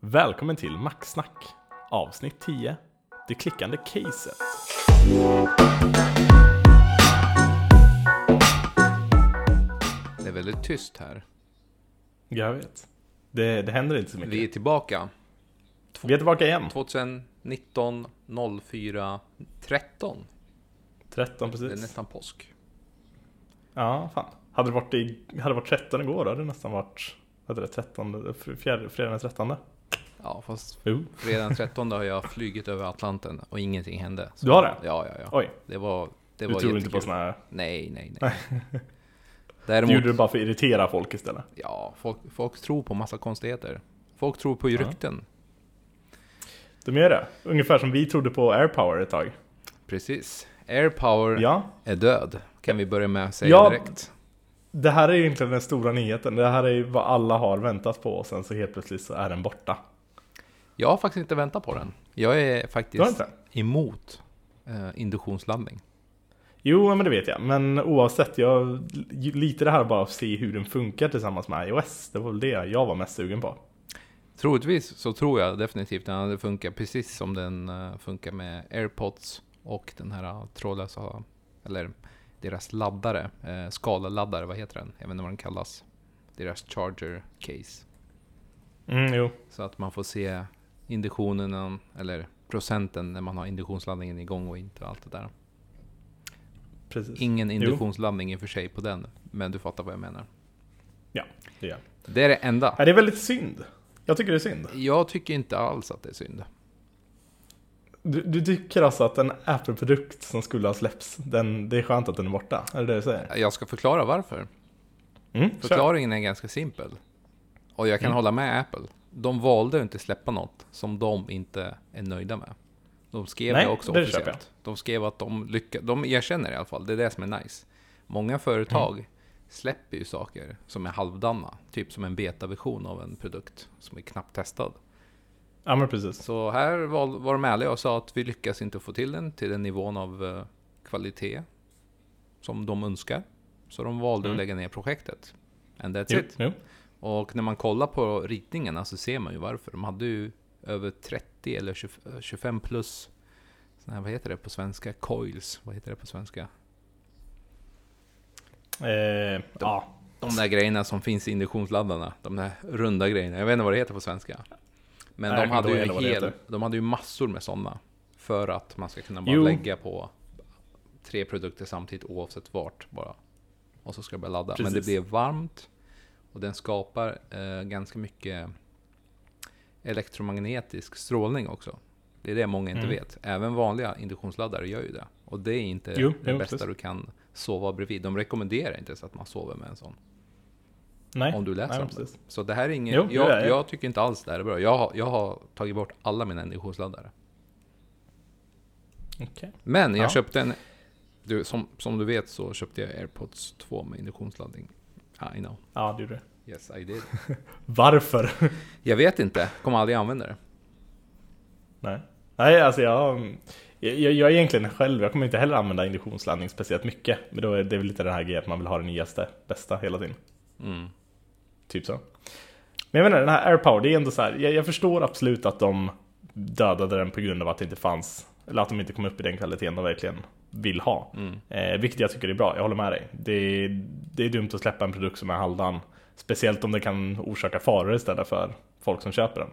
Välkommen till Maxsnack, avsnitt 10, det klickande caset. Det är väldigt tyst här. Jag vet, det händer inte så mycket. Vi är tillbaka. Vi är tillbaka igen. 2019 04 13. 13, precis. Det är nästan påsk. Ja, fan. Hade det varit 13 igår då, hade det nästan varit... Vad är det, 13, fredag den 13? Ja, fast fredag den 13 har jag flugit över Atlanten och ingenting hände. Så, du har det? Ja. Oj. Det var du tror jättekul. Inte på sådana här... Nej. Däremot, du gjorde det bara för att irritera folk istället? Ja, folk tror på massa konstigheter. Folk tror på rykten. De gör det. Ungefär som vi trodde på AirPower ett tag. Precis. AirPower är död. Kan vi börja med att säga direkt? Det här är egentligen den stora nyheten. Det här är vad alla har väntat på och sen så helt plötsligt så är den borta. Jag har faktiskt inte väntat på den. Jag är faktiskt emot induktionsladdning. Jo, men det vet jag. Men oavsett, jag litar det här bara att se hur den funkar tillsammans med iOS. Det var väl det jag var mest sugen på. Troligtvis så tror jag definitivt att den funkar precis som den funkar med AirPods och den här trådlösa, eller deras laddare, skalaladdare, vad heter den? Jag vet inte vad den kallas. Deras charger case. Jo. Så att man får se induktionen, eller procenten när man har induktionsladdningen igång och inte allt det där. Precis. Ingen induktionsladdning i och för sig på den, men du fattar vad jag menar. Ja, det är det. Är det enda. Ja, det är väldigt synd. Jag tycker det är synd. Jag tycker inte alls att det är synd. Du tycker alltså att en Apple-produkt som skulle ha släppts, det är skönt att den är borta? Är det du säger? Jag ska förklara varför. Förklaringen är ganska simpel. Och jag kan hålla med Apple. De valde inte släppa något som de inte är nöjda med. De skrev det också officiellt. De skrev att de lyckas. De erkänner i alla fall. Det är det som är nice. Många företag släpper ju saker som är halvdana. Typ som en betaversion av en produkt som är knappt testad. Ja, men precis. Så här var de ärliga och sa att vi lyckas inte få till den nivån av kvalitet som de önskar. Så de valde att lägga ner projektet. And that's it. Och när man kollar på ritningarna så ser man ju varför. De hade ju över 30 eller 25 plus såna här, vad heter det på svenska? Coils. Vad heter det på svenska? De där grejerna som finns i induktionsladdarna. De där runda grejerna. Jag vet inte vad det heter på svenska. Men de hade ju massor med sådana för att man ska kunna bara lägga på 3 produkter samtidigt oavsett vart bara. Och så ska det börja ladda. Precis. Men det blir varmt och den skapar ganska mycket elektromagnetisk strålning också. Det är det många inte vet. Även vanliga induktionsladdare gör ju det. Och det är inte det bästa du kan sova bredvid. De rekommenderar inte så att man sover med en sån. Nej, om du läser om det. Så det här är inget... Jag tycker inte alls det här är bra. Jag har tagit bort alla mina induktionsladdare. Okay. Men jag köpte en... som du vet så köpte jag AirPods 2 med induktionsladdning. I know. Ja, det gjorde du. Yes, I did. Varför? Jag vet inte. Kommer aldrig använda det. Nej, alltså jag är egentligen själv... Jag kommer inte heller använda induktionsladdning speciellt mycket. Men då är det väl lite den här grejen att man vill ha det nyaste, bästa hela tiden. Typ så. Men jag menar, den här AirPower, det är ändå så här, jag förstår absolut att de dödade den på grund av att det inte fanns, eller att de inte kom upp i den kvaliteten de verkligen vill ha. Vilket jag tycker är bra, jag håller med dig. Det är dumt att släppa en produkt som är halvdan, speciellt om det kan orsaka faror istället för folk som köper den.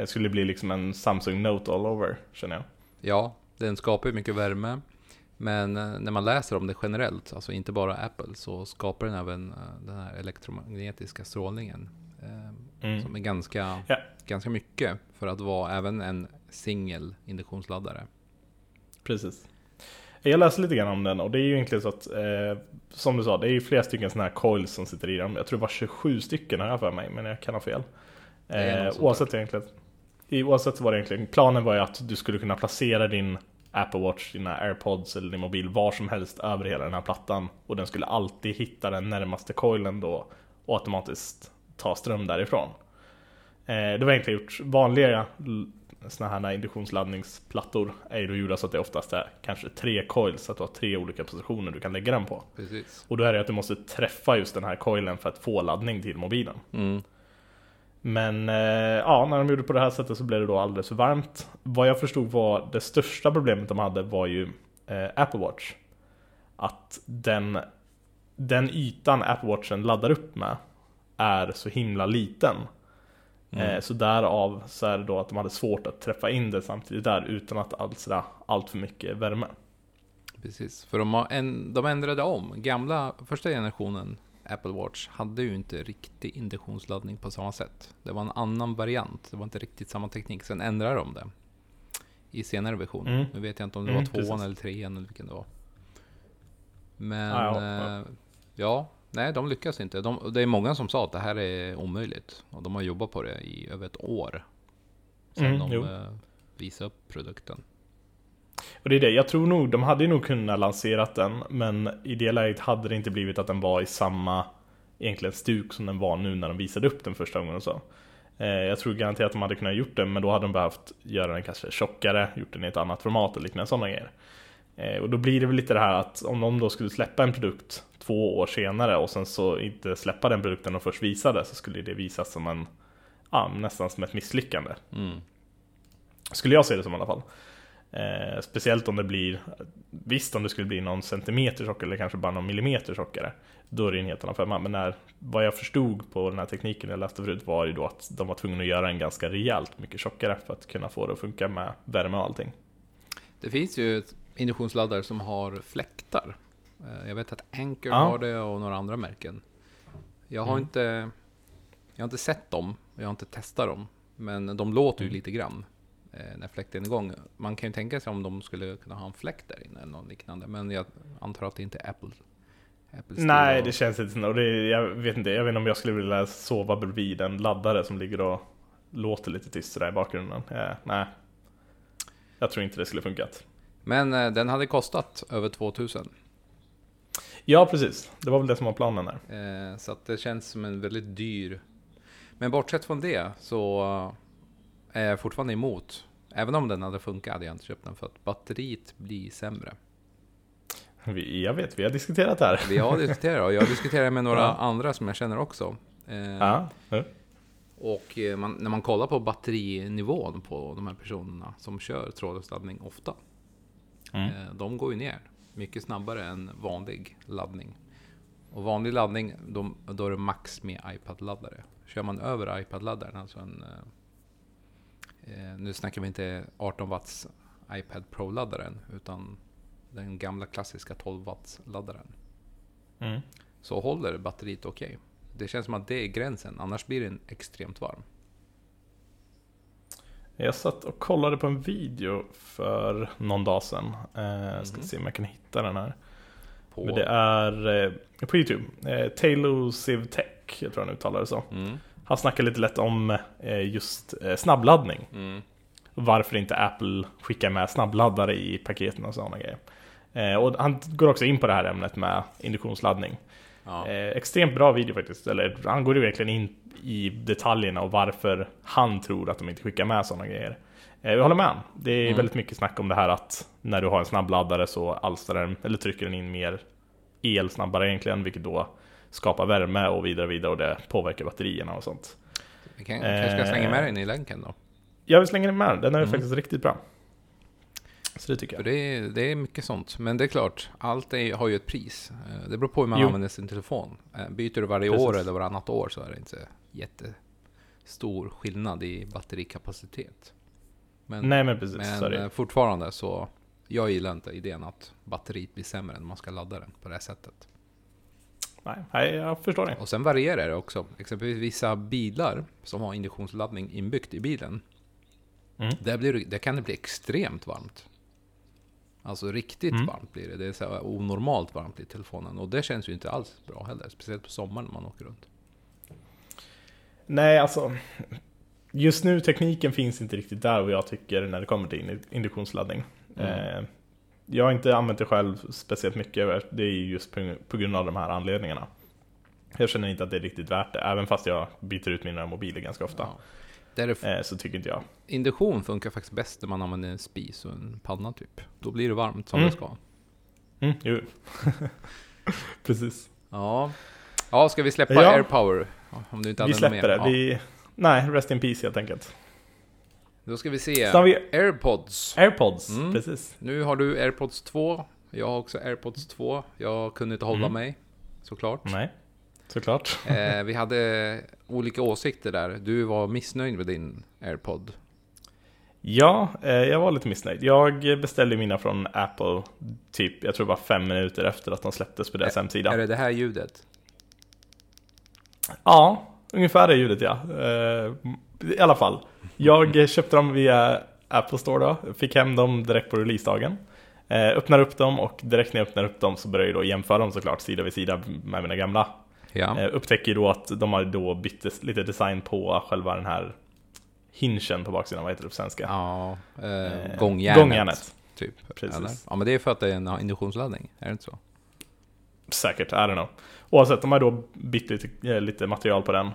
Det skulle bli liksom en Samsung Note all over, känner jag. Ja, den skapar ju mycket värme. Men när man läser om det generellt, alltså inte bara Apple, så skapar den även den här elektromagnetiska strålningen som är ganska mycket för att vara även en singel induktionsladdare. Precis. Jag läste lite grann om den och det är ju egentligen så att, som du sa, det är ju flera stycken sådana här coils som sitter i den. Jag tror det var 27 stycken här för mig, men jag kan ha fel. Oavsett vad det egentligen, planen var ju att du skulle kunna placera din Apple Watch, dina AirPods eller din mobil var som helst över hela den här plattan och den skulle alltid hitta den närmaste coilen då och automatiskt ta ström därifrån. Det var egentligen gjort vanliga såna här induktionsladdningsplattor är ju gjorda så att det oftast är kanske 3 coils, så att du har 3 olika positioner du kan lägga den på. Precis. Och då är det att du måste träffa just den här coilen för att få laddning till mobilen. Men ja, när de gjorde på det här sättet så blev det då alldeles för varmt. Vad jag förstod var det största problemet de hade var ju Apple Watch. Att den ytan Apple Watchen laddar upp med är så himla liten. Så därav så är det då att de hade svårt att träffa in det samtidigt där utan att alstra allt för mycket värme. Precis, för de ändrade om. Gamla första generationen Apple Watch hade ju inte riktig induktionsladdning på samma sätt. Det var en annan variant. Det var inte riktigt samma teknik. Sen ändrade de det i senare versioner. Nu vet jag inte om det var 2:an eller 3:an eller vilken det var. Men nej, de lyckas inte. Det är många som sa att det här är omöjligt. Och de har jobbat på det i över ett år sedan de visade upp produkten. Och det är det, jag tror nog, de hade ju nog kunnat lanserat den, men i det läget hade det inte blivit att den var i samma egentligen stuk som den var nu när de visade upp den första gången och så. Jag tror garanterat att de hade kunnat gjort det, men då hade de behövt göra den kanske tjockare, gjort den i ett annat format och liknande sådana grejer. Och då blir det väl lite det här att om de då skulle släppa en produkt 2 år senare och sen så inte släppa den produkten de först visade, så skulle det visas som en, nästan som ett misslyckande. Skulle jag se det som i alla fall. Speciellt om det blir, visst om det skulle bli någon centimeter tjockare eller kanske bara någon millimeter tjockare, då är det en helt annan femma. Men vad jag förstod på den här tekniken jag läste förut var ju då att de var tvungna att göra en ganska rejält mycket tjockare för att kunna få det att funka med värme och allting. Det finns ju induktionsladdare som har fläktar. Jag vet att Anker har det och några andra märken. Jag har inte sett dem, jag har inte testat dem, men de låter ju lite grann när fläkten är igång. Man kan ju tänka sig om de skulle kunna ha en fläkt där inne eller något liknande, men jag antar att det inte är Apple. Nej, det känns inte så. Och jag vet inte om jag skulle vilja sova bredvid en laddare som ligger och låter lite tyst där i bakgrunden. Nej, jag tror inte det skulle funkat. Men den hade kostat över 2000. Ja, precis. Det var väl det som var planen där. Så att det känns som en väldigt dyr... Men bortsett från det så... är fortfarande emot. Även om den hade funkat hade jag inte köpt den, för att batteriet blir sämre. Vi har diskuterat det här. Vi har diskuterat, och jag diskuterar med några andra som jag känner också. Och när man kollar på batterinivån på de här personerna som kör trådlös laddning ofta. De går ju ner mycket snabbare än vanlig laddning. Och vanlig laddning, då är det max med iPad-laddare. Kör man över iPad-laddaren, alltså en... nu snackar vi inte 18 watts iPad Pro-laddaren utan den gamla klassiska 12 watts laddaren. Så håller batteriet okej. Det känns som att det är gränsen, annars blir den extremt varm. Jag satt och kollade på en video för någon dag sedan. Ska se om jag kan hitta den här. Men det är på YouTube. Taylo Sivtech, jag tror han uttalar det så. Han snackar lite lätt om just snabbladdning. Och varför inte Apple skickar med snabbladdare i paketen och sådana grejer. Och han går också in på det här ämnet med induktionsladdning. Extremt bra video faktiskt. Eller, han går ju verkligen in i detaljerna och varför han tror att de inte skickar med sådana grejer. Jag håller med. Det är väldigt mycket snack om det här att när du har en snabbladdare så alstrar den, eller trycker den in mer el snabbare egentligen, vilket då skapa värme och vidare och det påverkar batterierna och sånt. Vi kanske ska slänga med den i länken då. Jag vill slänga med den är faktiskt riktigt bra. Så det tycker jag. För det är mycket sånt, men det är klart, allt har ju ett pris. Det beror på hur man använder sin telefon. Byter du varje år eller varannat år så är det inte jättestor skillnad i batterikapacitet. Men fortfarande så, jag gillar inte idén att batteriet blir sämre när man ska ladda den på det här sättet. Nej, jag förstår det. Och sen varierar det också. Exempelvis vissa bilar som har induktionsladdning inbyggt i bilen. Där kan det bli extremt varmt. Alltså riktigt varmt blir det. Det är så här onormalt varmt i telefonen. Och det känns ju inte alls bra heller. Speciellt på sommaren när man åker runt. Nej, alltså... Just nu tekniken finns inte riktigt där, och jag tycker när det kommer till induktionsladdning. Jag har inte använt det själv speciellt mycket. Det är just på grund av de här anledningarna. Jag känner inte att det är riktigt värt det. Även fast jag byter ut mina mobiler ganska ofta. Så tycker inte jag. Induktion funkar faktiskt bäst när man använder en spis och en panna typ. Då blir det varmt som det ska. Jo. Precis. Ja, ska vi släppa AirPower? Om du inte hade vi släpper det. Nej, rest in peace helt enkelt. Då ska vi se. AirPods. AirPods, precis. Nu har du AirPods 2. Jag har också AirPods 2. Jag kunde inte hålla mig, såklart. Nej, såklart. Vi hade olika åsikter där. Du var missnöjd med din AirPod. Ja, jag var lite missnöjd. Jag beställde mina från Apple typ, jag tror bara 5 minuter efter att de släpptes på deras hemsida. Är det det här ljudet? Ja, ungefär det ljudet, ja. I alla fall. Jag köpte dem via Apple Store då. Fick hem dem direkt på releasedagen. Öppnar upp dem och direkt när jag öppnar upp dem så börjar jag då jämföra dem såklart sida vid sida med mina gamla. Ja. Upptäcker då att de har då bytt lite design på själva den här hinchen på baksidan, vad heter det på svenska? Ja, gångjärnet. Typ. Precis. Eller? Ja, men det är för att det är en induktionsladdning, är det inte så? Säkert, I don't know. Oavsett, de har då bytt lite material på den.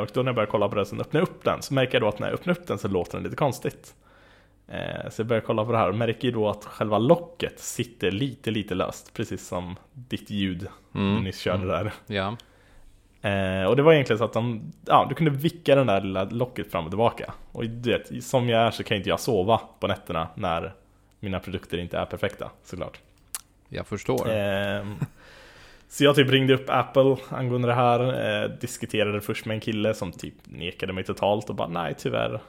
Och då när jag börjar kolla på den så öppnar jag upp den. Så märker jag då att när jag öppnar upp den så låter den lite konstigt. Så jag börjar kolla på det här och märker då att själva locket sitter lite löst. Precis som ditt ljud du nyss körde där. Ja. Och det var egentligen så att du kunde vicka den där lilla locket fram och tillbaka. Och du vet, som jag är så kan inte jag sova på nätterna när mina produkter inte är perfekta, såklart. Jag förstår. Så jag typ ringde upp Apple angående det här, diskuterade först med en kille som typ nekade mig totalt och bara nej tyvärr.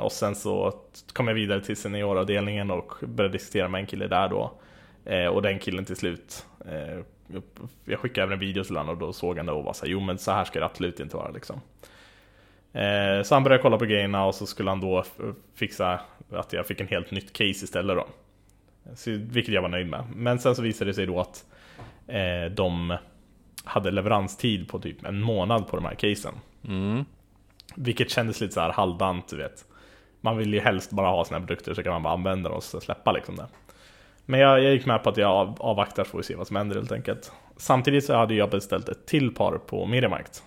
Och sen så kom jag vidare till senioravdelningen och började diskutera med en kille där då. Och den killen till slut, jag skickade även en video till honom och då såg han det och var så här, jo men så här ska det absolut inte vara liksom. Så han började kolla på grejerna och så skulle han då fixa att jag fick en helt nytt case istället då. Så, vilket jag var nöjd med. Men sen så visade det sig då att de hade leveranstid på typ 1 månad på de här casen. Vilket kändes lite så här halvdant, du vet. Man vill ju helst bara ha sina produkter så kan man bara använda dem och släppa liksom det. Men jag gick med på att jag avvaktar för att se vad som händer helt enkelt. Samtidigt så hade jag beställt ett till par på Mediamarkt.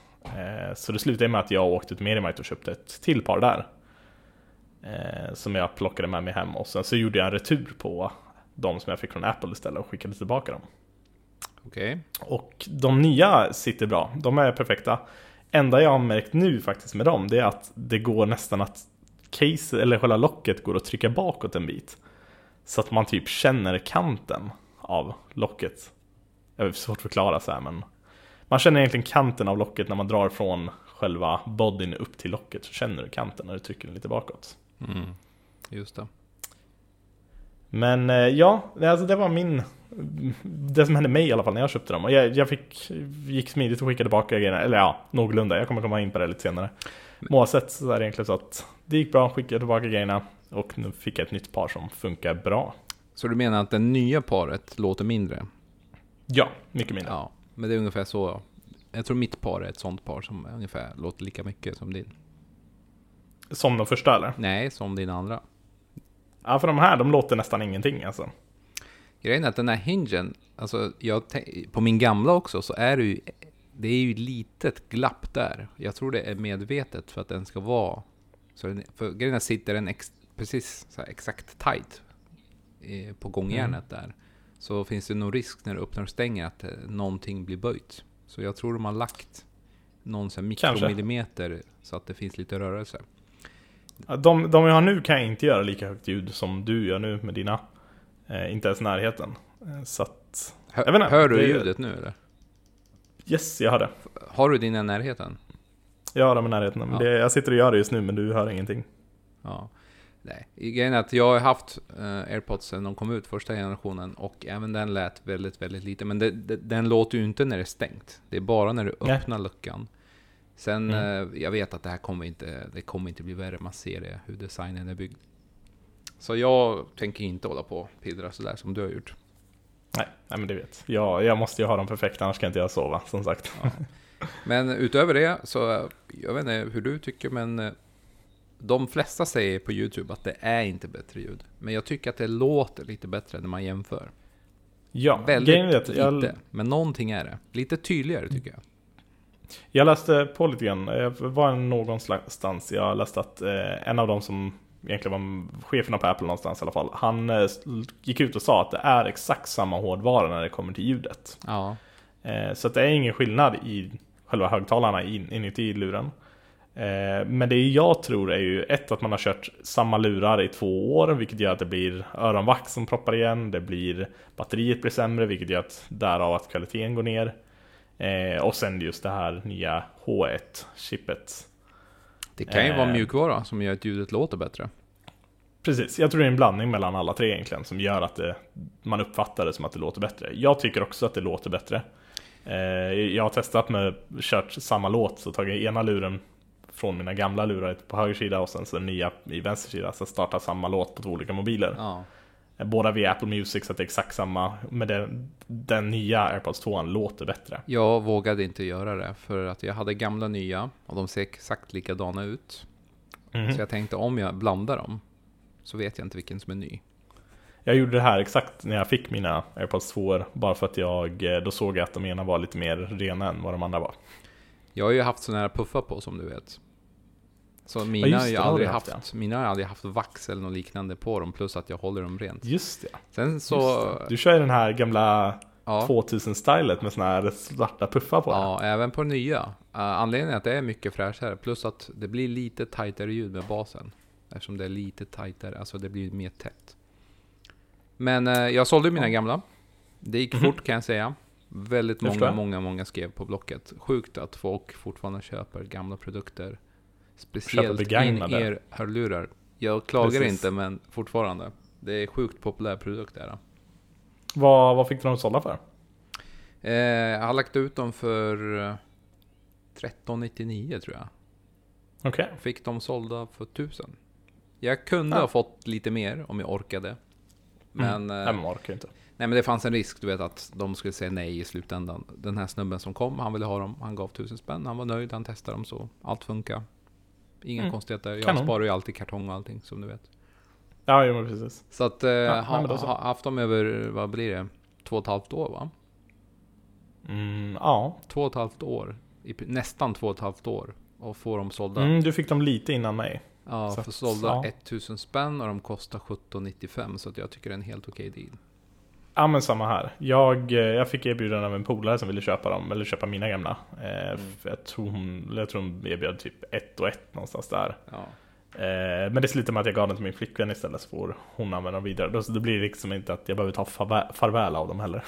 Så det slutade med att jag åkte till Mediamarkt och köpte ett till par där. Som jag plockade med mig hem. Och sen så gjorde jag en retur på de som jag fick från Apple istället och skickade tillbaka dem. Okay. Och de nya sitter bra. De är perfekta. Enda jag har märkt nu faktiskt med dem, det är att det går nästan att case, eller själva locket går att trycka bakåt en bit. Så att man typ känner kanten av locket. Jag vet, svårt att förklara så här, men man känner egentligen kanten av locket när man drar från själva bodyn upp till locket. Så känner du kanten när du trycker den lite bakåt. Just det. Men ja, alltså det var det som hände mig i alla fall när jag köpte dem. Och jag gick smidigt och skickade tillbaka grejerna. Eller ja, någorlunda. Jag kommer komma in på det lite senare. Målsätt så är det egentligen så att det gick bra, skickade tillbaka grejerna. Och nu fick jag ett nytt par som funkar bra. Så du menar att det nya paret låter mindre? Ja, mycket mindre. Ja, men det är ungefär så. Jag tror mitt par är ett sånt par som ungefär låter lika mycket som din. Som de första eller? Nej, som din andra. Ja, för de här, de låter nästan ingenting alltså. Grejen är att den här hingen, alltså på min gamla också så är det är ju litet glapp där. Jag tror det är medvetet för att den ska vara. Så för grejen är, sitter den precis så här, exakt tight på gångjärnet där. Så finns det nog risk när du öppnar och stänger att någonting blir böjt. Så jag tror de har lagt någon så här mikromillimeter så att det finns lite rörelse. De jag har nu kan jag inte göra lika högt ljud som du gör nu med dina. Inte ens närheten. Så att, hör du ljudet nu eller? Yes, jag hör det. Har du dina närheten? Jag har dem i närheten. Men jag sitter och gör det just nu men du hör ingenting. Ja. Nej. Grejen är att jag har haft AirPods sedan de kom ut första generationen och även den lät väldigt, väldigt lite. Men den låter ju inte när det är stängt. Det är bara när du öppnar luckan. Sen, jag vet att det här kommer inte bli värre. Man ser det, hur designen är byggd. Så jag tänker inte hålla på och pillra sådär som du har gjort. Nej men det vet. Jag måste ju ha dem perfekt, annars kan inte jag sova, som sagt. Ja. Men utöver det, så jag vet inte hur du tycker, men de flesta säger på YouTube att det är inte bättre ljud. Men jag tycker att det låter lite bättre när man jämför. Ja, väldigt lite. Men någonting är det. Lite tydligare tycker jag. Jag läste på lite grann. Jag var någonstans. Jag läste att en av dem som egentligen var cheferna på Apple någonstans i alla fall. Han gick ut och sa att det är exakt samma hårdvara när det kommer till ljudet. Ja. Så att det är ingen skillnad i själva högtalarna inuti luren. Men det jag tror är ju ett att man har kört samma lurar i 2 år, vilket gör att det blir öronvax som proppar igen, det blir batteriet blir sämre, vilket gör att därav att kvaliteten går ner. Och sen just det här nya H1-chippet. Det kan ju vara mjukvara som gör att ljudet låter bättre. Precis, jag tror det är en blandning mellan alla tre egentligen som gör att man uppfattar det som att det låter bättre. Jag tycker också att det låter bättre. Jag har testat med kört samma låt, så tagit ena luren från mina gamla lurar på höger sida och sen så nya i vänster sida, så startar samma låt på 2 olika mobiler. Ja. Båda via Apple Music, så att det är exakt samma. Men den nya AirPods 2 låter bättre. Jag vågade inte göra det för att jag hade gamla nya och de ser exakt likadana ut. Mm-hmm. Så jag tänkte, om jag blandar dem så vet jag inte vilken som är ny. Jag gjorde det här exakt när jag fick mina AirPods 2, bara för att då såg jag att de ena var lite mer rena än vad de andra var. Jag har ju haft sådana här puffar på, som du vet. Så mina har jag aldrig haft vax eller något liknande på dem, plus att jag håller dem rent. Just det. Sen så, just det. Du kör den här gamla 2000-stylet med såna här svarta puffar på. Ja, även på nya. Anledningen är att det är mycket fräschare, plus att det blir lite tajtare ljud med basen. Eftersom det är lite tajtare, alltså det blir mer tätt. Men jag sålde mina gamla. Det gick fort, kan jag säga. Väldigt många skrev på Blocket. Sjukt att folk fortfarande köper gamla produkter. Speciellt in-ear-hörlurar. Jag klagar inte, men fortfarande. Det är sjukt populär produkt där. Vad fick du dem sålda för? Jag har lagt ut dem för 13,99 tror jag. Okay. Fick dem sålda för 1000. Jag kunde ha fått lite mer om jag orkade. Men man orkar inte. Nej, men det fanns en risk, du vet, att de skulle säga nej i slutändan. Den här snubben som kom, han ville ha dem. Han gav 1000 spänn, han var nöjd, han testade dem, så allt funkar. Inga konstigheter, jag sparar ju alltid kartong och allting, som du vet. Ja, jo, precis. Så att har haft dem över, vad blir det? 2,5 år, va? Mm, ja. 2,5 år. Nästan 2,5 år. Och får dem sålda. Du fick dem lite innan mig. Ja, så, för sålda 1000 spänn, och de kostar 17,95, så att jag tycker det är en helt okej deal. Ja, men samma här. Jag fick erbjudande av en polare som ville köpa dem, eller köpa mina gamla. Jag tror hon erbjöd typ 1 och 1 någonstans där. Ja. Men det slutade med att jag gav den till min flickvän istället, så får hon använda dem vidare. Då, så det blir liksom inte att jag behöver ta farväl av dem heller.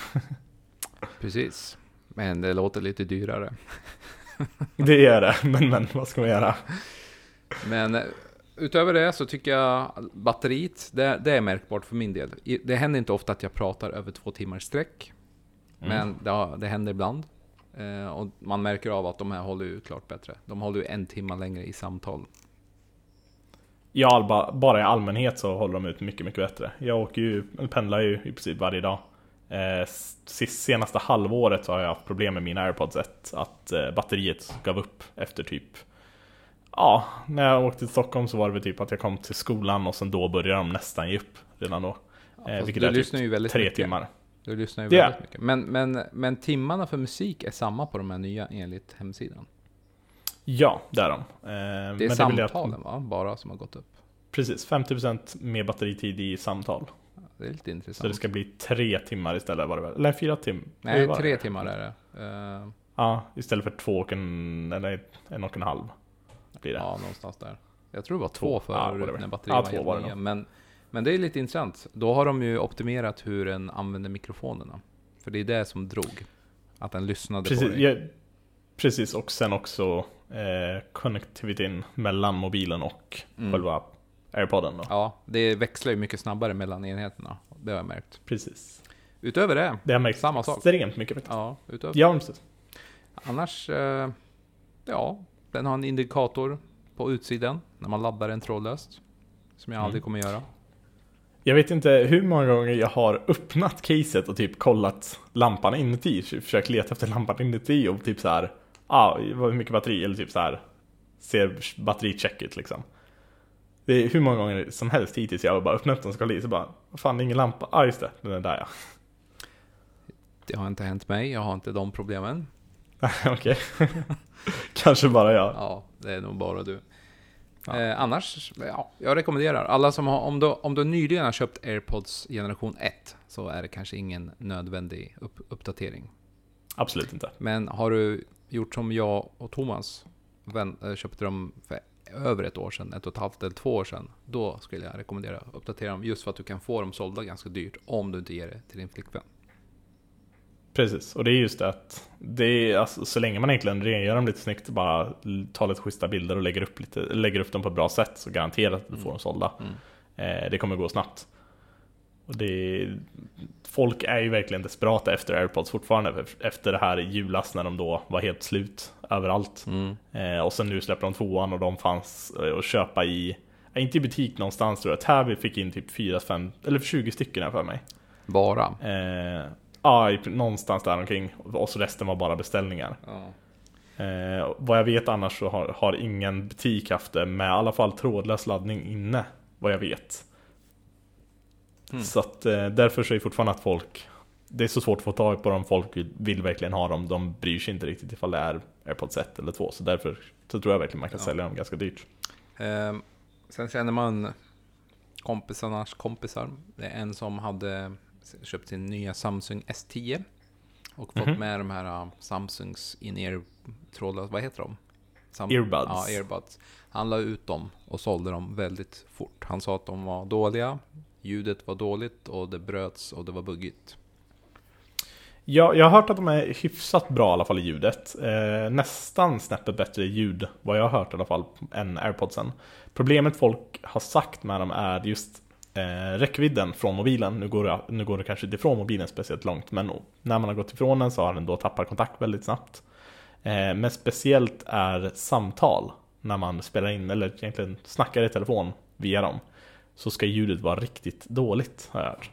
Precis. Men det låter lite dyrare. Det gör det, men vad ska man göra? Men utöver det så tycker jag batteriet, det är märkbart för min del. Det händer inte ofta att jag pratar över 2 timmar sträck. Men det händer ibland. Och man märker av att de här håller ju klart bättre. De håller ju 1 timme längre i samtal. Ja, bara i allmänhet så håller de ut mycket, mycket bättre. Jag pendlar ju i princip varje dag. Senaste halvåret så har jag haft problem med mina AirPods 1, att batteriet gav upp efter typ... Ja, när jag åkte till Stockholm så var det typ att jag kom till skolan, och sen då började de nästan ge upp redan då. Vilket är typ 3 timmar. Du lyssnar ju väldigt mycket. Men timmarna för musik är samma på de här nya enligt hemsidan. Ja, det är de. Det är samtalen bara som har gått upp. Precis, 50% mer batteritid i samtal. Det är lite intressant. Så det ska bli 3 timmar istället, var det väl? Eller 4 timmar? Nej, 3 timmar är det. Ja, istället för 2 och en halv. Blir det. Ja, någonstans där. Jag tror det var 2 för när batterierna var nya. Men det är lite intressant. Då har de ju optimerat hur den använder mikrofonerna. För det är det som drog. Att den lyssnade på dig. Precis, och sen också connectivityn mellan mobilen och själva AirPodden då. Ja, det växlar ju mycket snabbare mellan enheterna. Det har jag märkt. Precis. Utöver det, det har jag märkt samma sak. Extremt mycket bättre. Ja, utöver det. Precis. Annars, den har en indikator på utsidan när man laddar den trådlöst, som jag aldrig kommer göra. Jag vet inte hur många gånger jag har öppnat caset och typ kollat lampan inuti, försökt leta efter lampan inuti och typ så här, hur mycket batteri, eller typ så här, ser battericheck ut liksom. Det är hur många gånger som helst hittills jag har bara öppnat den och kollat i, så bara, fan, det är ingen lampa. Ja, just det, den är där, ja. Det har inte hänt mig, jag har inte de problemen. Okej. Kanske bara jag. Ja, det är nog bara du. Ja. Annars, jag rekommenderar alla som har, om du nyligen har köpt AirPods generation 1, så är det kanske ingen nödvändig uppdatering. Absolut inte. Men har du gjort som jag och Thomas köpte dem för över ett år sedan, 1,5 eller 2 år sedan, då skulle jag rekommendera att uppdatera dem, just för att du kan få dem sålda ganska dyrt om du inte ger det till din flickvän. Precis, och det är just att det är, alltså, så länge man egentligen rengör dem lite snyggt, bara tar lite schyssta bilder och lägger upp dem på ett bra sätt, så garanterat att du får dem sålda. Det kommer gå snabbt. Och folk är ju verkligen desperata efter AirPods fortfarande, efter det här julas när de då var helt slut överallt. Och sen nu släpper de 2:an, och de fanns att köpa inte i butik någonstans, tror jag. Täby fick in typ 4-5 eller 20 stycken här för mig. Bara? Ja, någonstans där omkring. Och så resten var bara beställningar. Vad jag vet annars så har ingen butik haft det med i alla fall trådlös laddning inne, vad jag vet. Så att, därför så är det fortfarande att det är så svårt att få tag på dem. Folk vill verkligen ha dem. De bryr sig inte riktigt ifall det är AirPods 1 eller 2. Så därför så tror jag verkligen man kan sälja dem ganska dyrt. Sen känner man kompisarnas kompisar. Det är en som hade köpt sin nya Samsung S10 och fått med de här Samsungs in-ear trådlösa, vad heter de? Earbuds. Ja, earbuds. Han la ut dem och sålde dem väldigt fort. Han sa att de var dåliga. Ljudet var dåligt och det bröts och det var buggigt. Ja, jag har hört att de är hyfsat bra i alla fall i ljudet. Nästan snäppet bättre ljud, vad jag har hört i alla fall, än AirPodsen. Problemet folk har sagt med dem är just räckvidden från mobilen. Nu går det kanske inte ifrån mobilen speciellt långt, men när man har gått ifrån den så har den då tappat kontakt väldigt snabbt. Men speciellt är samtal, när man spelar in eller egentligen snackar i telefon via dem, så ska ljudet vara riktigt dåligt, har jag hört.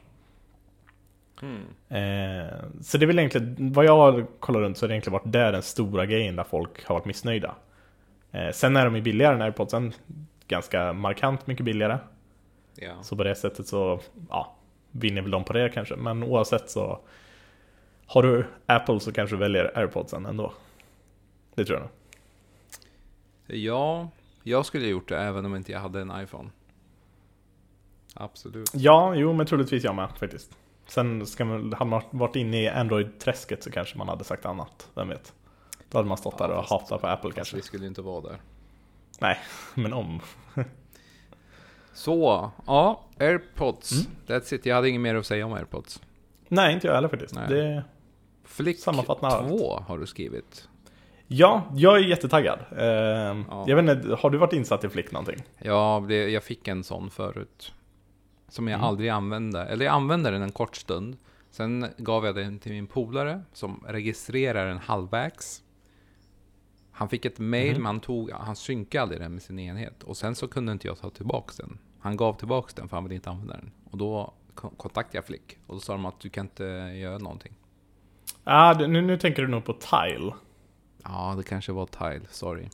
Så det är väl egentligen, vad jag kollar runt, så har det egentligen varit där den stora grejen där folk har varit missnöjda. Sen är de ju billigare än AirPodsen, ganska markant mycket billigare. Yeah. Så på det sättet så vinner väl de på det kanske. Men oavsett så har du Apple så kanske du väljer AirPodsen ändå. Det tror jag nog. Ja, jag skulle ha gjort det även om inte jag hade en iPhone. Absolut. Ja, jo, men troligtvis jag med faktiskt. Sen hade man varit inne i Android-träsket så kanske man hade sagt annat, vem vet. Då hade man stått där och hatat på Apple kanske. Vi skulle inte vara där. Nej, men om. Så, ja, AirPods. That's it. Jag hade inget mer att säga om AirPods. Nej, inte jag heller faktiskt. Det Flic 2 har du skrivit. Ja, jag är jättetaggad. Jag vet inte, har du varit insatt i Flic någonting? Ja, jag fick en sån förut. Som jag aldrig använde. Eller jag använde den en kort stund. Sen gav jag den till min polare som registrerar den halvvägs. Han fick ett mail, men han synkade aldrig den med sin enhet. Och sen så kunde inte jag ta tillbaka den. Han gav tillbaka den för han ville inte använda den. Och då kontaktade jag Flic. Och då sa de att du kan inte göra någonting. Nu tänker du nog på Tile. Ja, det kanske var Tile, sorry.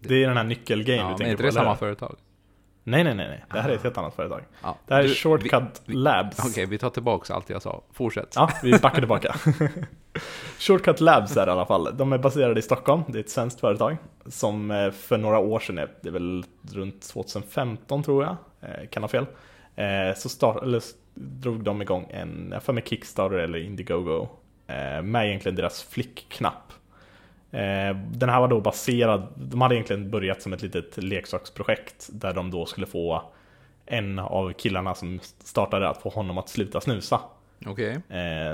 Det är den här nyckelgame du tänker på. Men inte det samma företag? Nej. Det här är ett helt annat företag. Ja. Det här är Shortcut Labs. Okej, vi tar tillbaka allt jag sa. Fortsätt. Ja, vi backar tillbaka. Shortcut Labs är i alla fall. De är baserade i Stockholm. Det är ett svenskt företag som för några år sedan, det är väl runt 2015 tror jag, kan ha fel, så drog de igång jag får med Kickstarter eller Indiegogo med egentligen deras Flic-knapp. Den här var då baserad, de hade egentligen börjat som ett litet leksaksprojekt där de då skulle få en av killarna som startade att få honom att sluta snusa. Okay.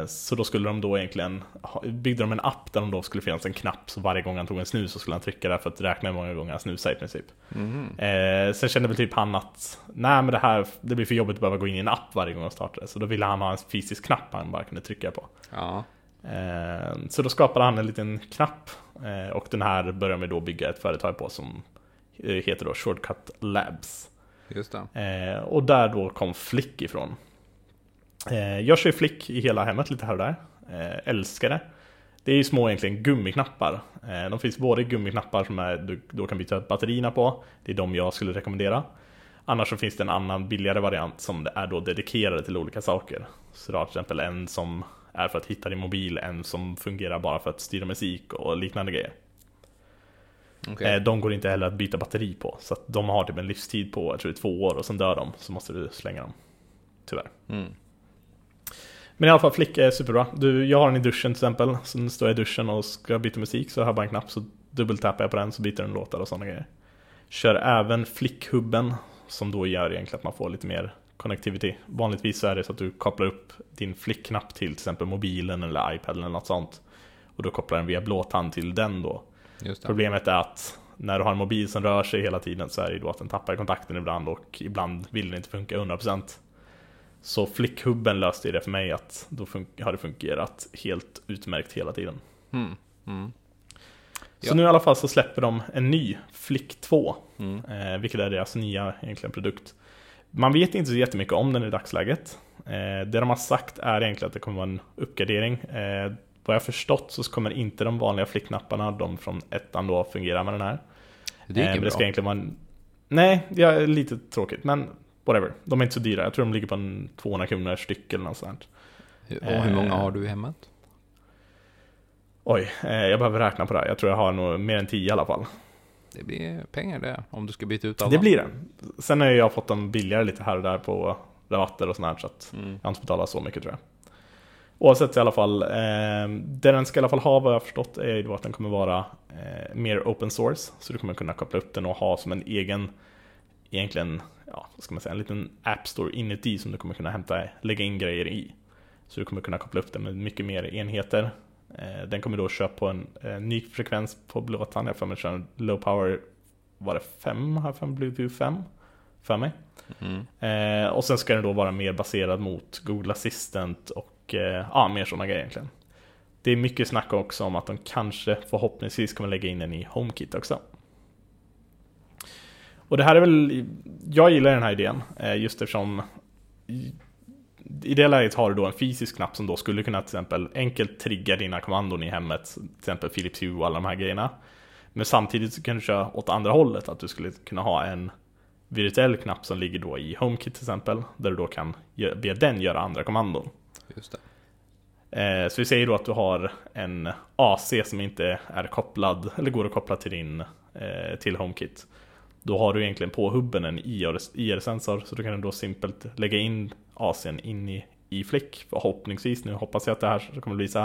Så då skulle de då egentligen, byggde de en app där de då skulle finnas en knapp, så varje gång han tog en snus så skulle han trycka där för att räkna hur många gånger han snusade i princip. Sen kände väl typ han att nej, men det blir för jobbigt att behöva gå in i en app varje gång han startade, så då ville han ha en fysisk knapp han bara kunde trycka på. Ja. Så då skapade han en liten knapp, och den här börjar vi då bygga ett företag på som heter då Shortcut Labs. Just det. Och där då kom Flic ifrån. Jag kör Flic i hela hemmet lite här och där. Älskar det. Det är ju små egentligen gummiknappar. De finns både gummiknappar som du då kan byta batterierna på. Det är de jag skulle rekommendera. Annars så finns det en annan billigare variant som är då dedikerade till olika saker. Så då har till exempel en som är för att hitta din mobil, en som fungerar bara för att styra musik och liknande grejer. Okay. De går inte heller att byta batteri på, så att de har typ en livstid på, jag tror det är 2 år, och sen dör de, så måste du slänga dem. Tyvärr. Men i alla fall, Flic är superbra. Jag har den i duschen till exempel, så står jag i duschen och ska byta musik, så har jag bara en knapp, så dubbeltappar jag på den så byter den låtar och sådana grejer. Kör även Flic-hubben som då gör egentligen att man får lite mer connectivity. Vanligtvis så är det så att du kopplar upp din Flic-knapp till exempel mobilen eller iPad eller något sånt. Och då kopplar den via blåtand till den då. Just det. Problemet är att när du har en mobil som rör sig hela tiden så är det då att den tappar kontakten ibland och ibland vill den inte funka 100%. Så Flic-hubben löste det för mig att då har det fungerat helt utmärkt hela tiden. Mm. Mm. Så ja. Nu i alla fall så släpper de en ny Flic 2, vilket är deras nya egentligen produkt. Man vet inte så jättemycket om den i dagsläget. Det de har sagt är egentligen att det kommer vara en uppgradering. Vad jag förstått så kommer inte de vanliga flickknapparna, de från ettan då, fungera med den här. Det är inte bra. Det ska egentligen vara en... Nej, det är lite tråkigt, men whatever. De är inte så dyra. Jag tror de ligger på en 200 kronor styck eller något sånt. Och hur många har du i hemmet? Oj, jag behöver räkna på det här. Jag tror jag har nog mer än 10 i alla fall. Det blir pengar det, om du ska byta ut alla. Det blir det. Sen har jag fått dem billigare lite här och där på rabatter och sånt här, så att jag har inte betalat så mycket tror jag. Oavsett i alla fall, det den ska i alla fall ha vad jag har förstått är att den kommer vara mer open source. Så du kommer kunna koppla upp den och ha som en egen, egentligen, ja, vad ska man säga, en liten app store inuti som du kommer kunna hämta, lägga in grejer i. Så du kommer kunna koppla upp den med mycket mer enheter. Den kommer då köpa på en ny frekvens på blåtand. Jag får mig köra low power, var det 5? Har jag för Bluetooth 5 för mig. Och sen ska den då vara mer baserad mot Google Assistant och mer sådana grejer egentligen. Det är mycket snack också om att de kanske förhoppningsvis kommer lägga in den i HomeKit också. Och det här är väl, jag gillar den här idén just eftersom i det läget har du då en fysisk knapp som då skulle kunna till exempel enkelt trigga dina kommandon i hemmet, till exempel Philips Hue och alla de här grejerna. Men samtidigt så kan du köra åt andra hållet, att du skulle kunna ha en virtuell knapp som ligger då i HomeKit till exempel, där du då kan be den göra andra kommandon. Just det. Så vi säger då att du har en AC som inte är kopplad eller går att koppla till till HomeKit. Då har du egentligen på hubben en IR-sensor, så du kan då simpelt lägga in AC:n in i Flic. Förhoppningsvis, nu hoppas jag att det här kommer bli så